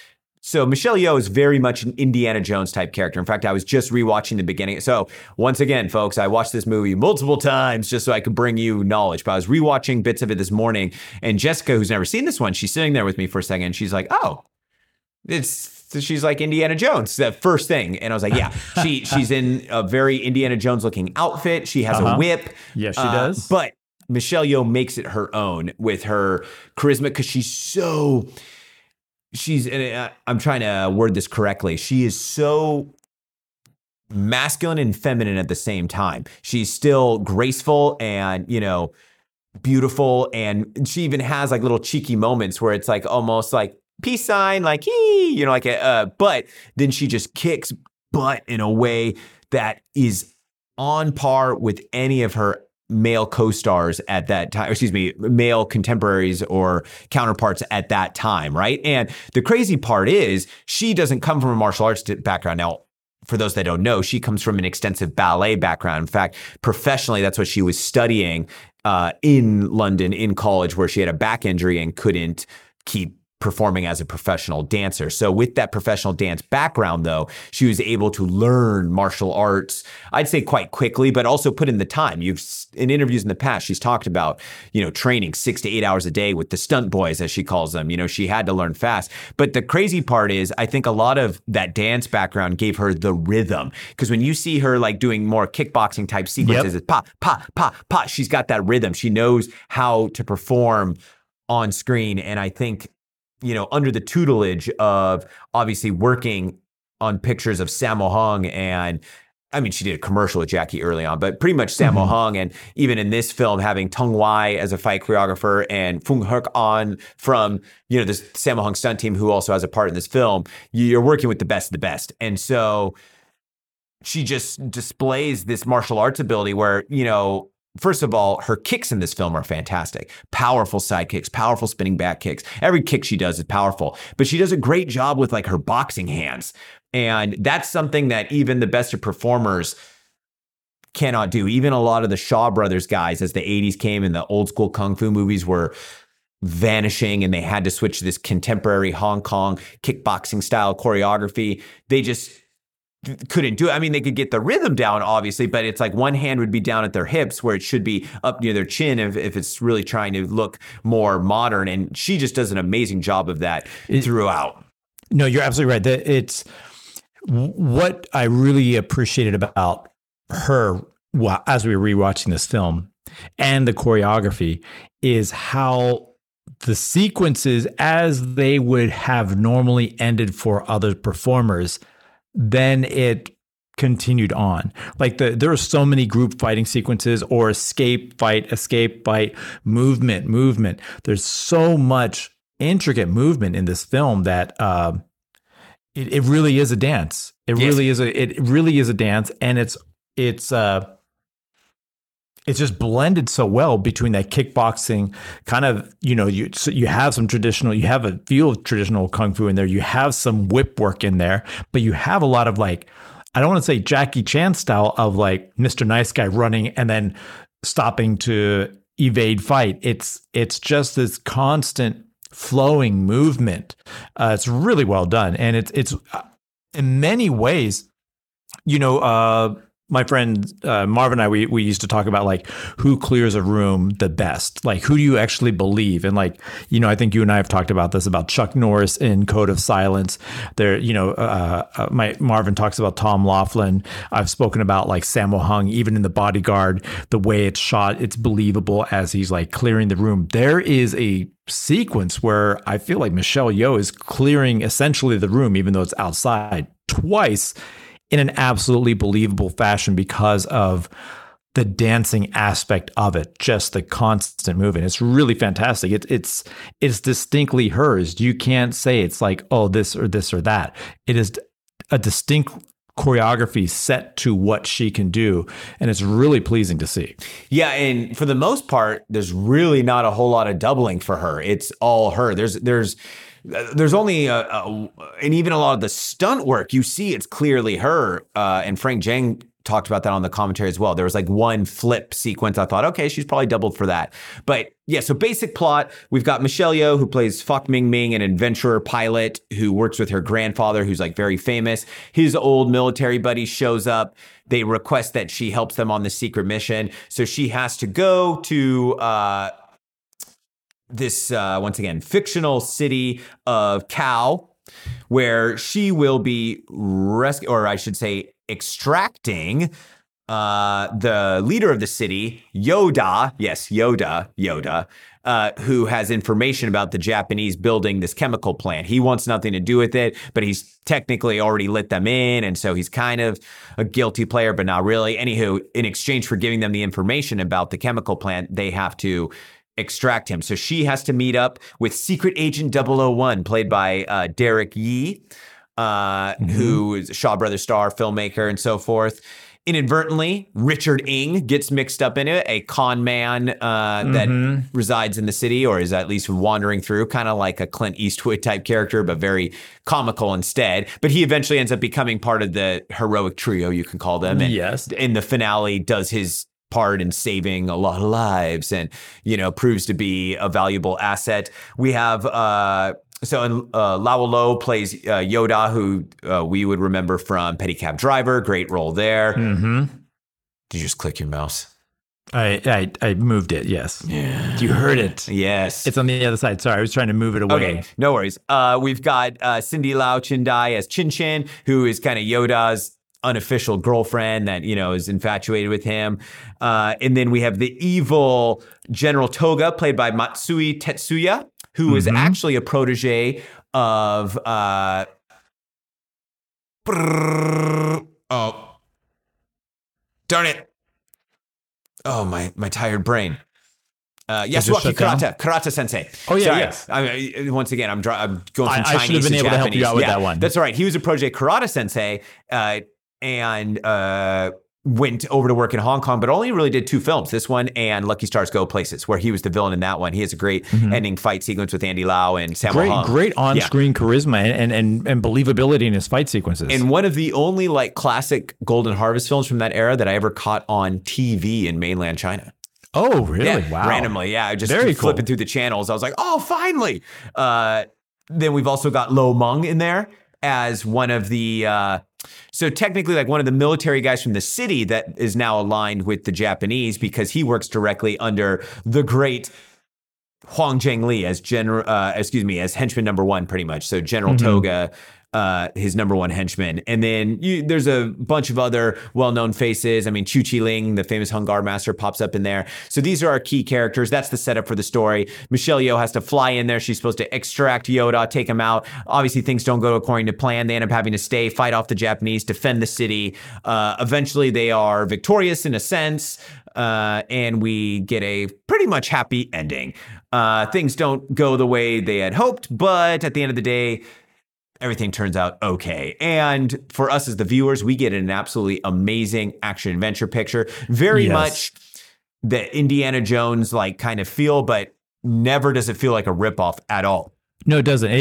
So Michelle Yeoh is very much an Indiana Jones type character. In fact, I was just rewatching the beginning. So once again, folks, I watched this movie multiple times just so I could bring you knowledge. But I was rewatching bits of it this morning. And Jessica, who's never seen this one, she's sitting there with me for a second. And she's like, so she's like Indiana Jones, that first thing. And I was like, yeah, she's in a very Indiana Jones looking outfit. She has a whip. Yeah, she does. But Michelle Yeoh makes it her own with her charisma because I'm trying to word this correctly. She is so masculine and feminine at the same time. She's still graceful and, you know, beautiful. And she even has like little cheeky moments where it's like almost like, peace sign, like, hee, you know, like, but then she just kicks butt in a way that is on par with any of her male co-stars at that time, male contemporaries or counterparts at that time, right? And the crazy part is she doesn't come from a martial arts background. Now, for those that don't know, she comes from an extensive ballet background. In fact, professionally, that's what she was studying in London in college, where she had a back injury and couldn't keep performing as a professional dancer. So with that professional dance background, though, she was able to learn martial arts, I'd say quite quickly, but also put in the time. In interviews in the past, she's talked about, you know, training 6 to 8 hours a day with the stunt boys, as she calls them. You know, she had to learn fast. But the crazy part is, I think a lot of that dance background gave her the rhythm. Because when you see her like doing more kickboxing type sequences, it's pa, pa, pa, pa. She's got that rhythm. She knows how to perform on screen. And I think, you know, under the tutelage of obviously working on pictures of Sammo Hung, and I mean, she did a commercial with Jackie early on, but pretty much Sammo Hung, and even in this film, having Tung Wai as a fight choreographer and Fung Huk An from, you know, this Sammo Hung stunt team, who also has a part in this film, you're working with the best of the best. And so she just displays this martial arts ability where, you know, first of all, her kicks in this film are fantastic. Powerful side kicks, powerful spinning back kicks. Every kick she does is powerful, but she does a great job with like her boxing hands. And that's something that even the best of performers cannot do. Even a lot of the Shaw Brothers guys, as the 80s came and the old school kung fu movies were vanishing and they had to switch to this contemporary Hong Kong kickboxing style choreography, they just couldn't do it. I mean, they could get the rhythm down, obviously, but it's like one hand would be down at their hips where it should be up near their chin if it's really trying to look more modern. And she just does an amazing job of that throughout. No, you're absolutely right. It's what I really appreciated about her as we were rewatching this film and the choreography is how the sequences as they would have normally ended for other performers, then it continued on. Like there are so many group fighting sequences or escape, fight, movement. There's so much intricate movement in this film that it really is a dance. It really is a dance, and it's it's just blended so well between that kickboxing kind of, you know, you have some traditional, you have a feel of traditional kung fu in there. You have some whip work in there, but you have a lot of like, I don't want to say Jackie Chan style of like Mr. Nice Guy running and then stopping to evade fight. It's just this constant flowing movement. It's really well done. And it's in many ways, you know, my friend Marv and I, we used to talk about like who clears a room the best, like who do you actually believe? And like, you know, I think you and I have talked about this about Chuck Norris in Code of Silence. There, you know, Marvin talks about Tom Laughlin. I've spoken about like Sammo Hung, even in The Bodyguard, the way it's shot, it's believable as he's like clearing the room. There is a sequence where I feel like Michelle Yeoh is clearing essentially the room, even though it's outside, twice, in an absolutely believable fashion because of the dancing aspect of it, just the constant movement. It's really fantastic. It's distinctly hers. You can't say it's like, oh, this or this or that. It is a distinct choreography set to what she can do, and it's really pleasing to see. Yeah, and for the most part, there's really not a whole lot of doubling for her. It's all her. There's only and even a lot of the stunt work you see, it's clearly her. And Frank Jang talked about that on the commentary as well. There was like one flip sequence. I thought, okay, she's probably doubled for that. But yeah, so basic plot, we've got Michelle Yeoh, who plays Fok Ming Ming, an adventurer pilot who works with her grandfather, who's like very famous. His old military buddy shows up. They request that she helps them on the secret mission. So she has to go to this once again, fictional city of Kao, where she will be extracting the leader of the city, Yoda. Yes, Yoda, who has information about the Japanese building this chemical plant. He wants nothing to do with it, but he's technically already let them in. And so he's kind of a guilty player, but not really. Anywho, in exchange for giving them the information about the chemical plant, they have to extract him. So she has to meet up with Secret Agent 001, played by Derek Yee, who is a Shaw Brothers star, filmmaker, and so forth. Inadvertently, Richard Ng gets mixed up in it, a con man that resides in the city, or is at least wandering through, kind of like a Clint Eastwood type character, but very comical instead. But he eventually ends up becoming part of the heroic trio, you can call them. And yes. In the finale, does his part in saving a lot of lives and, you know, proves to be a valuable asset. We have, Lao Lo plays Yoda, who we would remember from Pedicab Driver. Great role there. Mm-hmm. Did you just click your mouse? I moved it, yes. Yeah. You heard it. Yes. It's on the other side. Sorry, I was trying to move it away. Okay, no worries. We've got Cindy Lau Chindai as Chin Chin, who is kind of Yoda's unofficial girlfriend that, you know, is infatuated with him. And then we have the evil General Toga, played by Matsui Tetsuya, who is actually a protege of my tired brain. Yasuaki Karata Sensei. Oh yeah, sorry. Yes. I mean, once again, I'm going from Chinese to Japanese. I should have been able to help you out with that one. That's all right. He was a protege Karata Sensei. And went over to work in Hong Kong, but only really did two films, this one and Lucky Stars Go Places, where he was the villain in that one. He has a great ending fight sequence with Andy Lau and Sammo Hung. Great on-screen charisma and believability in his fight sequences. And one of the only like classic Golden Harvest films from that era that I ever caught on TV in mainland China. Oh, really? Yeah, wow. Randomly, yeah. I just flipping through the channels. I was like, oh, finally. Then we've also got Lo Meng in there as one of the... So technically, like one of the military guys from the city that is now aligned with the Japanese, because he works directly under the great Hwang Jang-lee as as henchman number one, pretty much. So General Toga, his number one henchman. And then there's a bunch of other well-known faces. I mean, Chu Qiling, the famous Hung Gar master, pops up in there. So these are our key characters. That's the setup for the story. Michelle Yeoh has to fly in there. She's supposed to extract Yoda, take him out. Obviously, things don't go according to plan. They end up having to stay, fight off the Japanese, defend the city. Eventually, they are victorious in a sense. And we get a pretty much happy ending. Things don't go the way they had hoped, but at the end of the day, everything turns out okay. And for us as the viewers, we get an absolutely amazing action adventure picture. Very much the Indiana Jones like kind of feel, but never does it feel like a ripoff at all. No, it doesn't.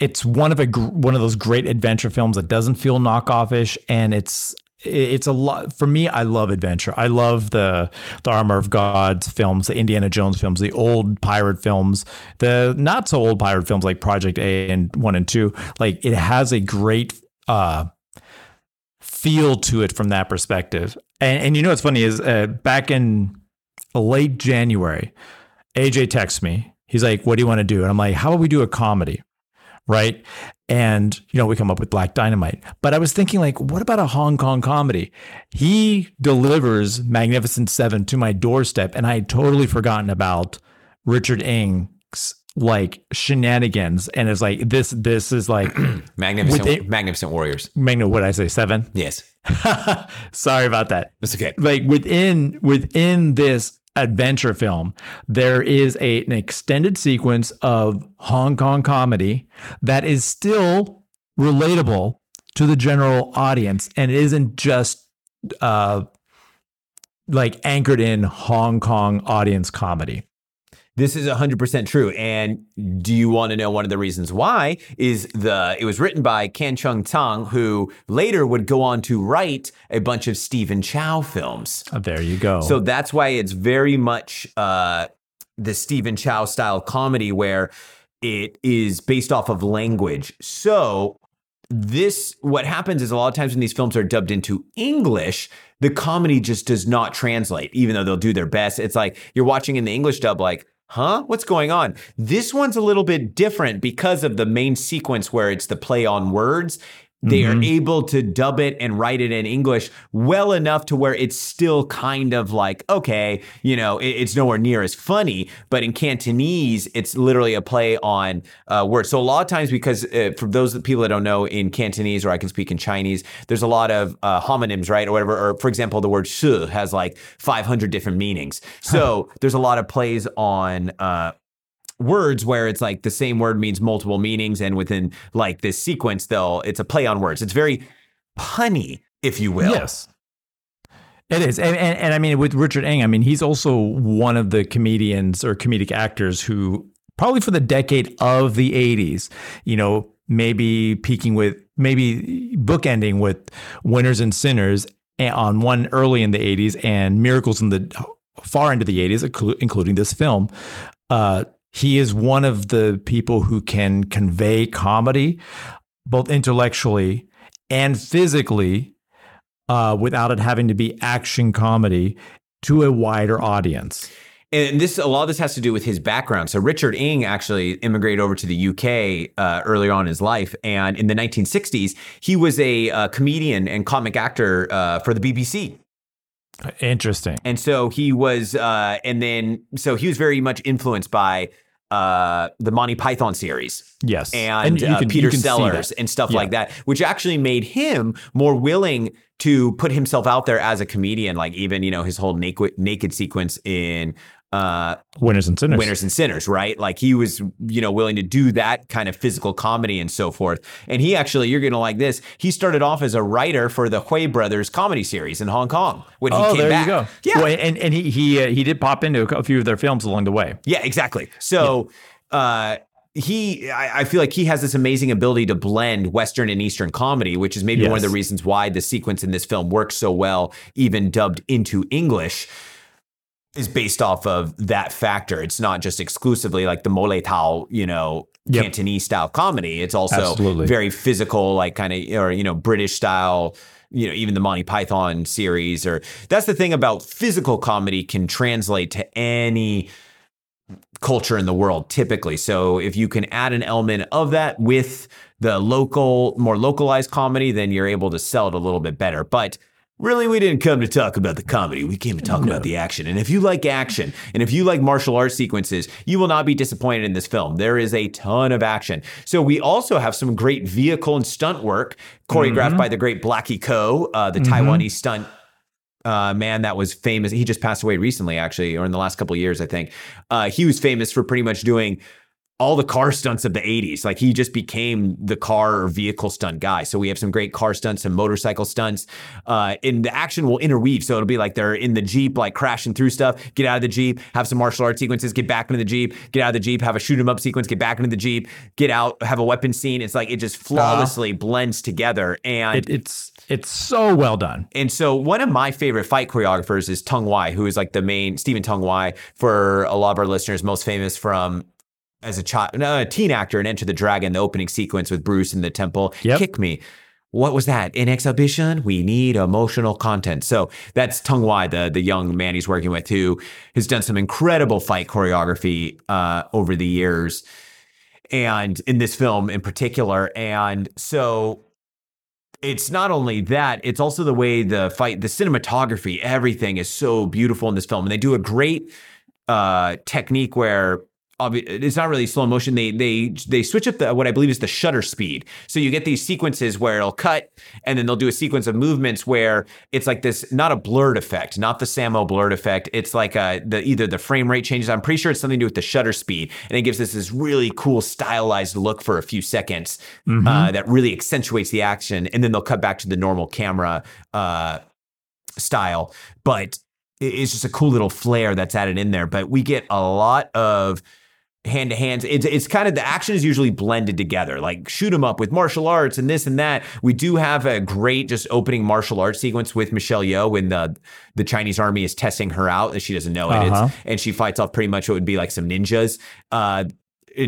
It's one of those great adventure films that doesn't feel knockoff-ish, and it's a lot for me. I love adventure. I love the Armor of God's films, the Indiana Jones films, the old pirate films, the not so old pirate films like Project A and 1 and 2. Like it has a great feel to it from that perspective. And you know what's funny is back in late January, AJ texts me. He's like, "What do you want to do?" And I'm like, "How about we do a comedy?" Right. And, you know, we come up with Black Dynamite. But I was thinking, like, what about a Hong Kong comedy? He delivers Magnificent Seven to my doorstep. And I had totally forgotten about Richard Ng's like shenanigans. And it's like this is like Magnificent Warriors. What did I say? Seven? Yes. Sorry about that. That's okay. Like within this adventure film, there is an extended sequence of Hong Kong comedy that is still relatable to the general audience and isn't just like anchored in Hong Kong audience comedy. This is 100% true. And do you want to know one of the reasons why? It was written by Kan Chung Tang, who later would go on to write a bunch of Stephen Chow films. Oh, there you go. So that's why it's very much the Stephen Chow style comedy where it is based off of language. So what happens is a lot of times when these films are dubbed into English, the comedy just does not translate, even though they'll do their best. It's like you're watching in the English dub like, huh? What's going on? This one's a little bit different because of the main sequence where it's the play on words. They mm-hmm. are able to dub it and write it in English well enough to where it's still kind of like, okay, you know, it's nowhere near as funny. But in Cantonese, it's literally a play on words. So a lot of times, because for those people that don't know in Cantonese, or I can speak in Chinese, there's a lot of homonyms, right, or whatever. Or for example, the word "shi" has like 500 different meanings. So there's a lot of plays on words where it's like the same word means multiple meanings, and within like this sequence though, it's a play on words. It's very punny, if you will. Yes, it is. And I mean, with Richard Ng, I mean, he's also one of the comedians or comedic actors who probably for the decade of the 80s, you know, maybe bookending with Winners and Sinners on one early in the 80s and Miracles in the far end of the 80s, including this film. He is one of the people who can convey comedy, both intellectually and physically, without it having to be action comedy, to a wider audience. And a lot of this has to do with his background. So Richard Ng actually immigrated over to the UK earlier on in his life. And in the 1960s, he was a comedian and comic actor for the BBC. Interesting. And so he was, he was very much influenced by the Monty Python series. Yes. And Peter Sellers and stuff like that, which actually made him more willing to put himself out there as a comedian. Like even, you know, his whole naked sequence in Winners and Sinners, right? Like he was, you know, willing to do that kind of physical comedy and so forth. And he actually, you're going to like this, he started off as a writer for the Hui Brothers comedy series in Hong Kong when he came back. Oh, there you go. Yeah. Well, and he did pop into a few of their films along the way. Yeah, exactly. So I feel like he has this amazing ability to blend Western and Eastern comedy, which is maybe one of the reasons why the sequence in this film works so well, even dubbed into English, is based off of that factor. It's not just exclusively like the Mole Tao, you know, Cantonese style comedy. It's also very physical, like kind of, or, you know, British style, you know, even the Monty Python series. Or that's the thing about physical comedy can translate to any culture in the world typically. So if you can add an element of that with the local, more localized comedy, then you're able to sell it a little bit better. But really, we didn't come to talk about the comedy. We came to talk about the action. And if you like action, and if you like martial arts sequences, you will not be disappointed in this film. There is a ton of action. So we also have some great vehicle and stunt work choreographed by the great Blackie Ko, the Taiwanese stunt man that was famous. He just passed away recently, actually, or in the last couple of years, I think. He was famous for pretty much doing all the car stunts of the 80s. Like, he just became the car or vehicle stunt guy. So we have some great car stunts and motorcycle stunts. And the action will interweave. So it'll be like they're in the Jeep, like crashing through stuff, get out of the Jeep, have some martial arts sequences, get back into the Jeep, get out of the Jeep, have a shoot 'em up sequence, get back into the Jeep, get out, have a weapon scene. It's like, it just flawlessly blends together. And it's so well done. And so one of my favorite fight choreographers is Tung Wai, who is like the main, Stephen Tung Wai, for a lot of our listeners, most famous from, as a child, no, a teen actor in Enter the Dragon, the opening sequence with Bruce in the temple. Yep. Kick me. What was that? In exhibition, we need emotional content. So that's Tung Wai, the young man he's working with, who has done some incredible fight choreography over the years, and in this film in particular. And so it's not only that, it's also the way the fight, the cinematography, everything is so beautiful in this film. And they do a great technique where it's not really slow motion. They switch up what I believe is the shutter speed. So you get these sequences where it'll cut, and then they'll do a sequence of movements where it's like this, not a blurred effect, not the Sammo blurred effect. It's like either the frame rate changes. I'm pretty sure it's something to do with the shutter speed. And it gives this really cool stylized look for a few seconds that really accentuates the action. And then they'll cut back to the normal camera style. But it's just a cool little flair that's added in there. But we get a lot of hand-to-hands. It's kind of, the action is usually blended together, like shoot 'em up with martial arts and this and that. We do have a great just opening martial arts sequence with Michelle Yeoh when the Chinese army is testing her out, and she doesn't know it. And she fights off pretty much what would be like some ninjas. And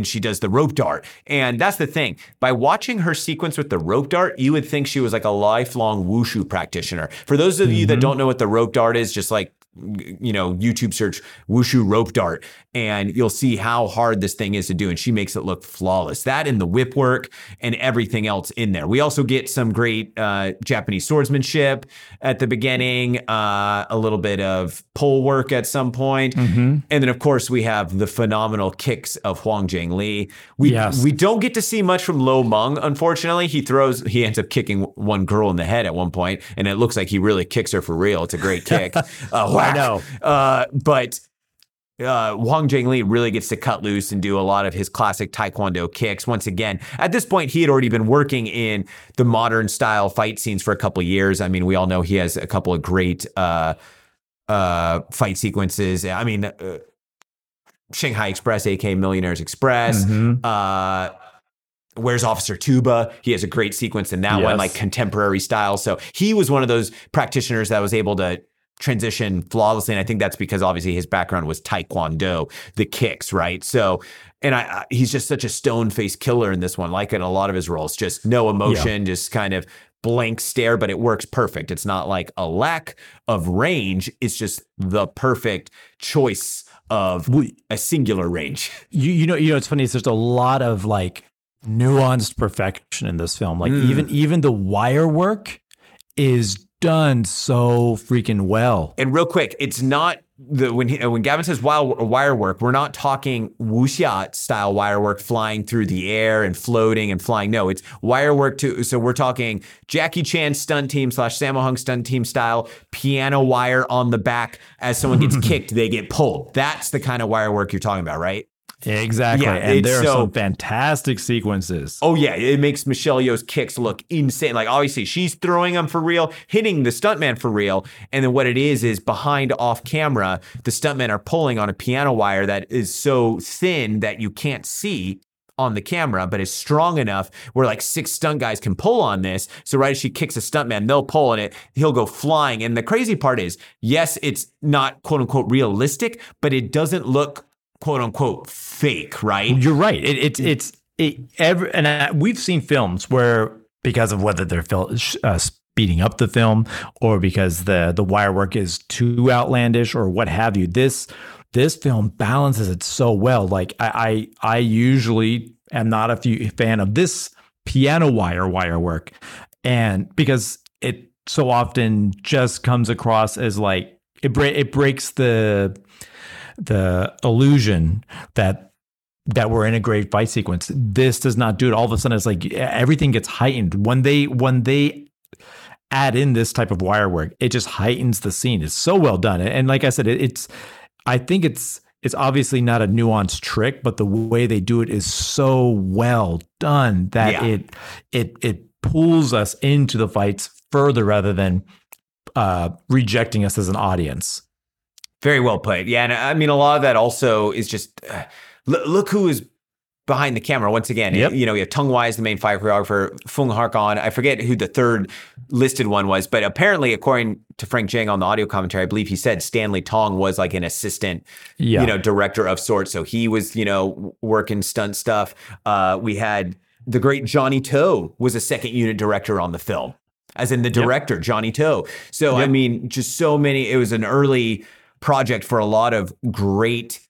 she does the rope dart. And that's the thing. By watching her sequence with the rope dart, you would think she was like a lifelong wushu practitioner. For those of you that don't know what the rope dart is, just like, you know, YouTube search wushu rope dart, and you'll see how hard this thing is to do. And she makes it look flawless. That and the whip work and everything else in there. We also get some great Japanese swordsmanship at the beginning, a little bit of pole work at some point. And then, of course, we have the phenomenal kicks of Hwang Jang-lee. We don't get to see much from Lo Meng, unfortunately. He ends up kicking one girl in the head at one point, and it looks like he really kicks her for real. It's a great kick. Wow. I know. But Hwang Jang-lee really gets to cut loose and do a lot of his classic Taekwondo kicks. Once again, at this point, he had already been working in the modern style fight scenes for a couple of years. I mean, we all know he has a couple of great fight sequences. I mean, Shanghai Express, aka Millionaire's Express. Where's Officer Tuba? He has a great sequence in that one, like contemporary style. So he was one of those practitioners that was able to transition flawlessly, and I think that's because obviously his background was Taekwondo, the kicks, right? So, and he's just such a stone-faced killer in this one, like in a lot of his roles, just no emotion, just kind of blank stare, but it works perfect. It's not like a lack of range, it's just the perfect choice of a singular range. You know, it's funny, it's just a lot of like nuanced perfection in this film. Like even the wire work is done so freaking well. And real quick, it's not when Gavin says wire work, we're not talking wuxia style wire work, flying through the air and floating and flying. No, it's wire work too. So we're talking Jackie Chan stunt team / Sammo Hung stunt team style, piano wire on the back. As someone gets kicked, they get pulled. That's the kind of wire work you're talking about, right? Exactly. Yeah, and there are some fantastic sequences. Oh, yeah. It makes Michelle Yeoh's kicks look insane. Like, obviously, she's throwing them for real, hitting the stuntman for real. And then what it is behind off camera, the stuntmen are pulling on a piano wire that is so thin that you can't see on the camera, but is strong enough where like 6 stunt guys can pull on this. So right as she kicks a stuntman, they'll pull on it. He'll go flying. And the crazy part is, yes, it's not quote unquote realistic, but it doesn't look quote unquote fake, right? You're right. We've seen films where, because of whether they're speeding up the film or because the wire work is too outlandish or what have you, this film balances it so well. Like I usually am not a fan of this piano wire work, and because it so often just comes across as like it breaks the illusion that we're in a great fight sequence. This does not do it. All of a sudden, it's like everything gets heightened when they add in this type of wire work. It just heightens the scene. It's so well done. And like I said, it's I think it's it's obviously not a nuanced trick, but the way they do it is so well done that it pulls us into the fights further rather than rejecting us as an audience. Very well played. Yeah. And I mean, a lot of that also is just look who is behind the camera. Once again, you know, you have Tung Wai as the main fire choreographer, Fung Harkon. I forget who the third listed one was, but apparently, according to Frank Jang on the audio commentary, I believe he said Stanley Tong was like an assistant, you know, director of sorts. So he was, you know, working stunt stuff. We had the great Johnny To was a second unit director on the film, as in the director, Johnny To. So, I mean, just so many, it was an early project for a lot of great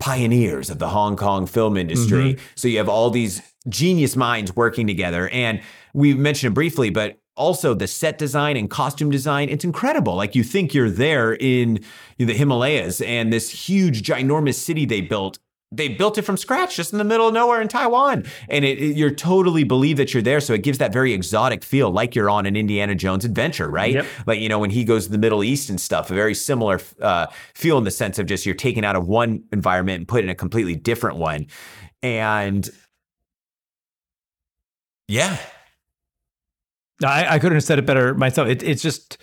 pioneers of the Hong Kong film industry. Mm-hmm. So you have all these genius minds working together. And we mentioned it briefly, but also the set design and costume design, it's incredible. Like you think you're there in the Himalayas and this huge, ginormous city they built it from scratch just in the middle of nowhere in Taiwan. And you're totally believe that you're there. So it gives that very exotic feel like you're on an Indiana Jones adventure, right? Yep. Like, you know, when he goes to the Middle East and stuff, a very similar feel in the sense of just you're taken out of one environment and put in a completely different one. And I couldn't have said it better myself. It's just,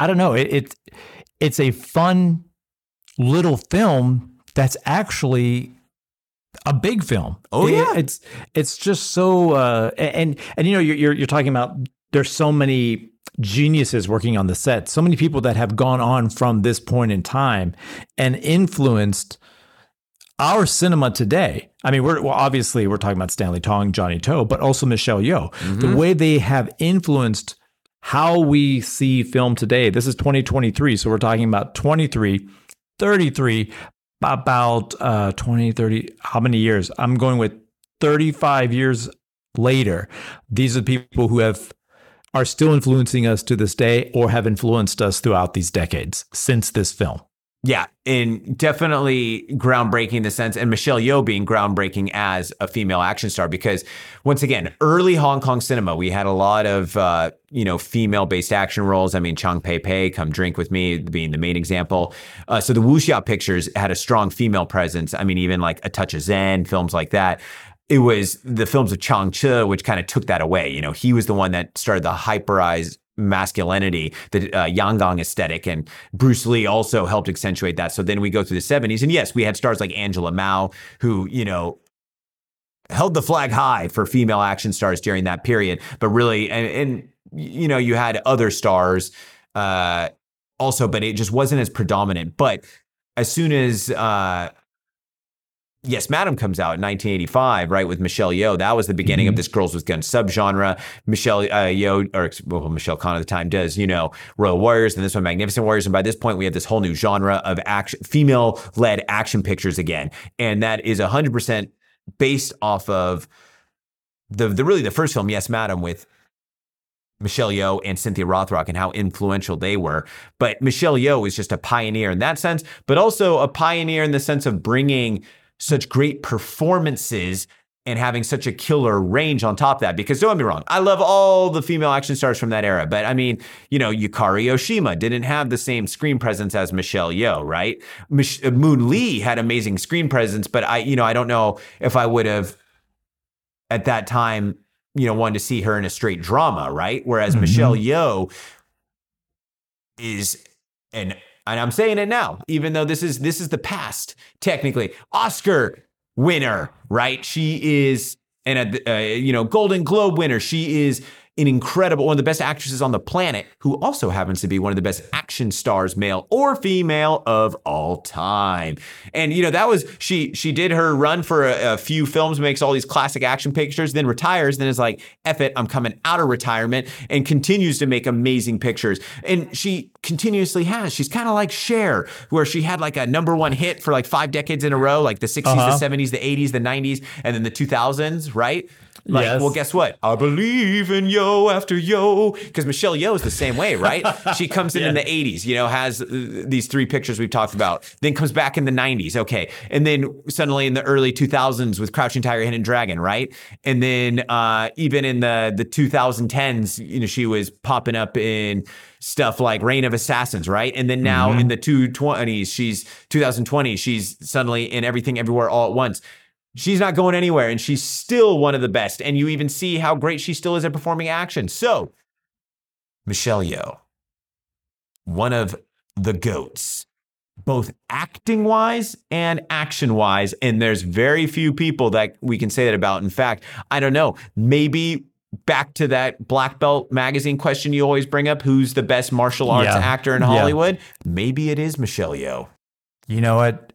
I don't know. It's a fun little film that's actually a big film. Oh yeah, it's just so and you know you're talking about there's so many geniuses working on the set, so many people that have gone on from this point in time and influenced our cinema today. I mean, we're obviously we're talking about Stanley Tong, Johnny To, but also Michelle Yeoh. Mm-hmm. The way they have influenced how we see film today. This is 2023, so we're talking about 23, 33. About 20, 30, how many years? I'm going with 35 years later. These are people who are still influencing us to this day or have influenced us throughout these decades since this film. Yeah, and definitely groundbreaking in the sense, and Michelle Yeoh being groundbreaking as a female action star, because once again, early Hong Kong cinema, we had a lot of, you know, female-based action roles. I mean, Chang Pei-Pei, Come Drink With Me being the main example. So the wuxia pictures had a strong female presence. I mean, even like A Touch of Zen, films like that. It was the films of Chang Che, which kind of took that away. You know, he was the one that started the hyperized masculinity, the Yangang aesthetic, and Bruce Lee also helped accentuate that. So then we go through the 70s, and yes, we had stars like Angela Mao, who, you know, held the flag high for female action stars during that period. But really, and you know, you had other stars also, but it just wasn't as predominant. But as soon as Yes, Madam comes out in 1985, right, with Michelle Yeoh. That was the beginning of this Girls with Guns subgenre. Michelle Yeoh, or well, Michelle Khan at the time, does, you know, Royal Warriors, and this one, Magnificent Warriors. And by this point, we have this whole new genre of action, female-led action pictures again. And that is 100% based off of the really the first film, Yes, Madam, with Michelle Yeoh and Cynthia Rothrock and how influential they were. But Michelle Yeoh is just a pioneer in that sense, but also a pioneer in the sense of bringing such great performances and having such a killer range on top of that. Because don't get me wrong, I love all the female action stars from that era. But I mean, you know, Yukari Oshima didn't have the same screen presence as Michelle Yeoh, right? Moon Lee had amazing screen presence, but I don't know if I would have at that time, you know, wanted to see her in a straight drama, right? Whereas Michelle Yeoh is and I'm saying it now, even though this is the past, technically, Oscar winner, right? She is, and you know, Golden Globe winner. She is an incredible, one of the best actresses on the planet, who also happens to be one of the best action stars, male or female, of all time. And you know, that was she did her run for a few films, makes all these classic action pictures, then retires, then is like, F it, I'm coming out of retirement, and continues to make amazing pictures. And she continuously has. She's kind of like Cher, where she had like a number one hit for like 5 decades in a row, like the 60s, the 70s, the 80s, the 90s, and then the 2000s, right? Like, yes. Well, guess what? I believe in Yo after Yo. Because Michelle Yeoh is the same way, right? She comes in the 80s, you know, has these three pictures we've talked about. Then comes back in the 90s. Okay. And then suddenly in the early 2000s with Crouching Tiger, Hidden Dragon, right? And then even in the 2010s, you know, she was popping up in stuff like Reign of Assassins, right? And then now in the 2020, she's suddenly in Everything Everywhere All at Once. She's not going anywhere, and she's still one of the best. And you even see how great she still is at performing action. So, Michelle Yeoh, one of the GOATs, both acting-wise and action-wise. And there's very few people that we can say that about. In fact, I don't know, maybe back to that Black Belt magazine question you always bring up, who's the best martial arts actor in Hollywood? Maybe it is Michelle Yeoh. You know what?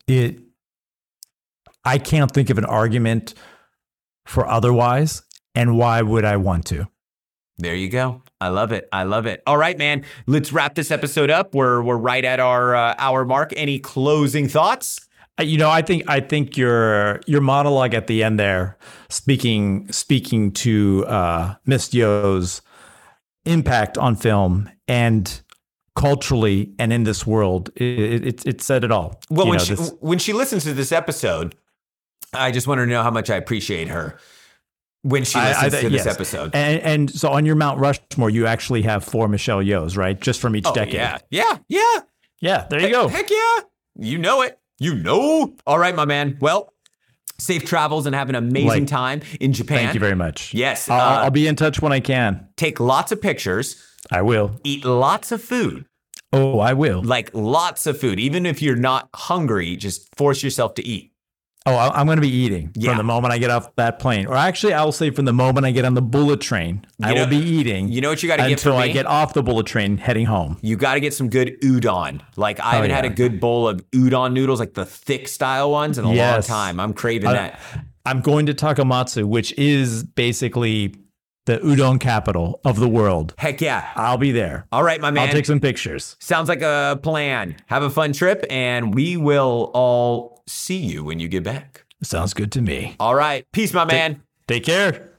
I can't think of an argument for otherwise, and why would I want to? There you go. I love it. I love it. All right, man. Let's wrap this episode up. We're right at our hour mark. Any closing thoughts? You know, I think your monologue at the end there, speaking to Miss Yeoh's impact on film and culturally and in this world, it said it all. Well, when she listens to this episode, I just want her to know how much I appreciate her when she listens to this episode. And so on your Mount Rushmore, you actually have 4 Michelle Yeohs, right? Just from each decade. Yeah. There you go. Heck yeah. You know it. You know. All right, my man. Well, safe travels and have an amazing time in Japan. Thank you very much. Yes. I'll be in touch when I can. Take lots of pictures. I will. Eat lots of food. Oh, I will. Like lots of food. Even if you're not hungry, just force yourself to eat. Oh, I'm going to be eating from the moment I get off that plane. Or actually, I will say from the moment I get on the bullet train, I will be eating. You know what you got to get for me? Until I get off the bullet train heading home. You got to get some good udon. Like I haven't had a good bowl of udon noodles, like the thick style ones in a long time. I'm craving that. I'm going to Takamatsu, which is basically the udon capital of the world. Heck yeah. I'll be there. All right, my man. I'll take some pictures. Sounds like a plan. Have a fun trip, and we will all see you when you get back. Sounds good to me. All right. Peace, my man. Take care.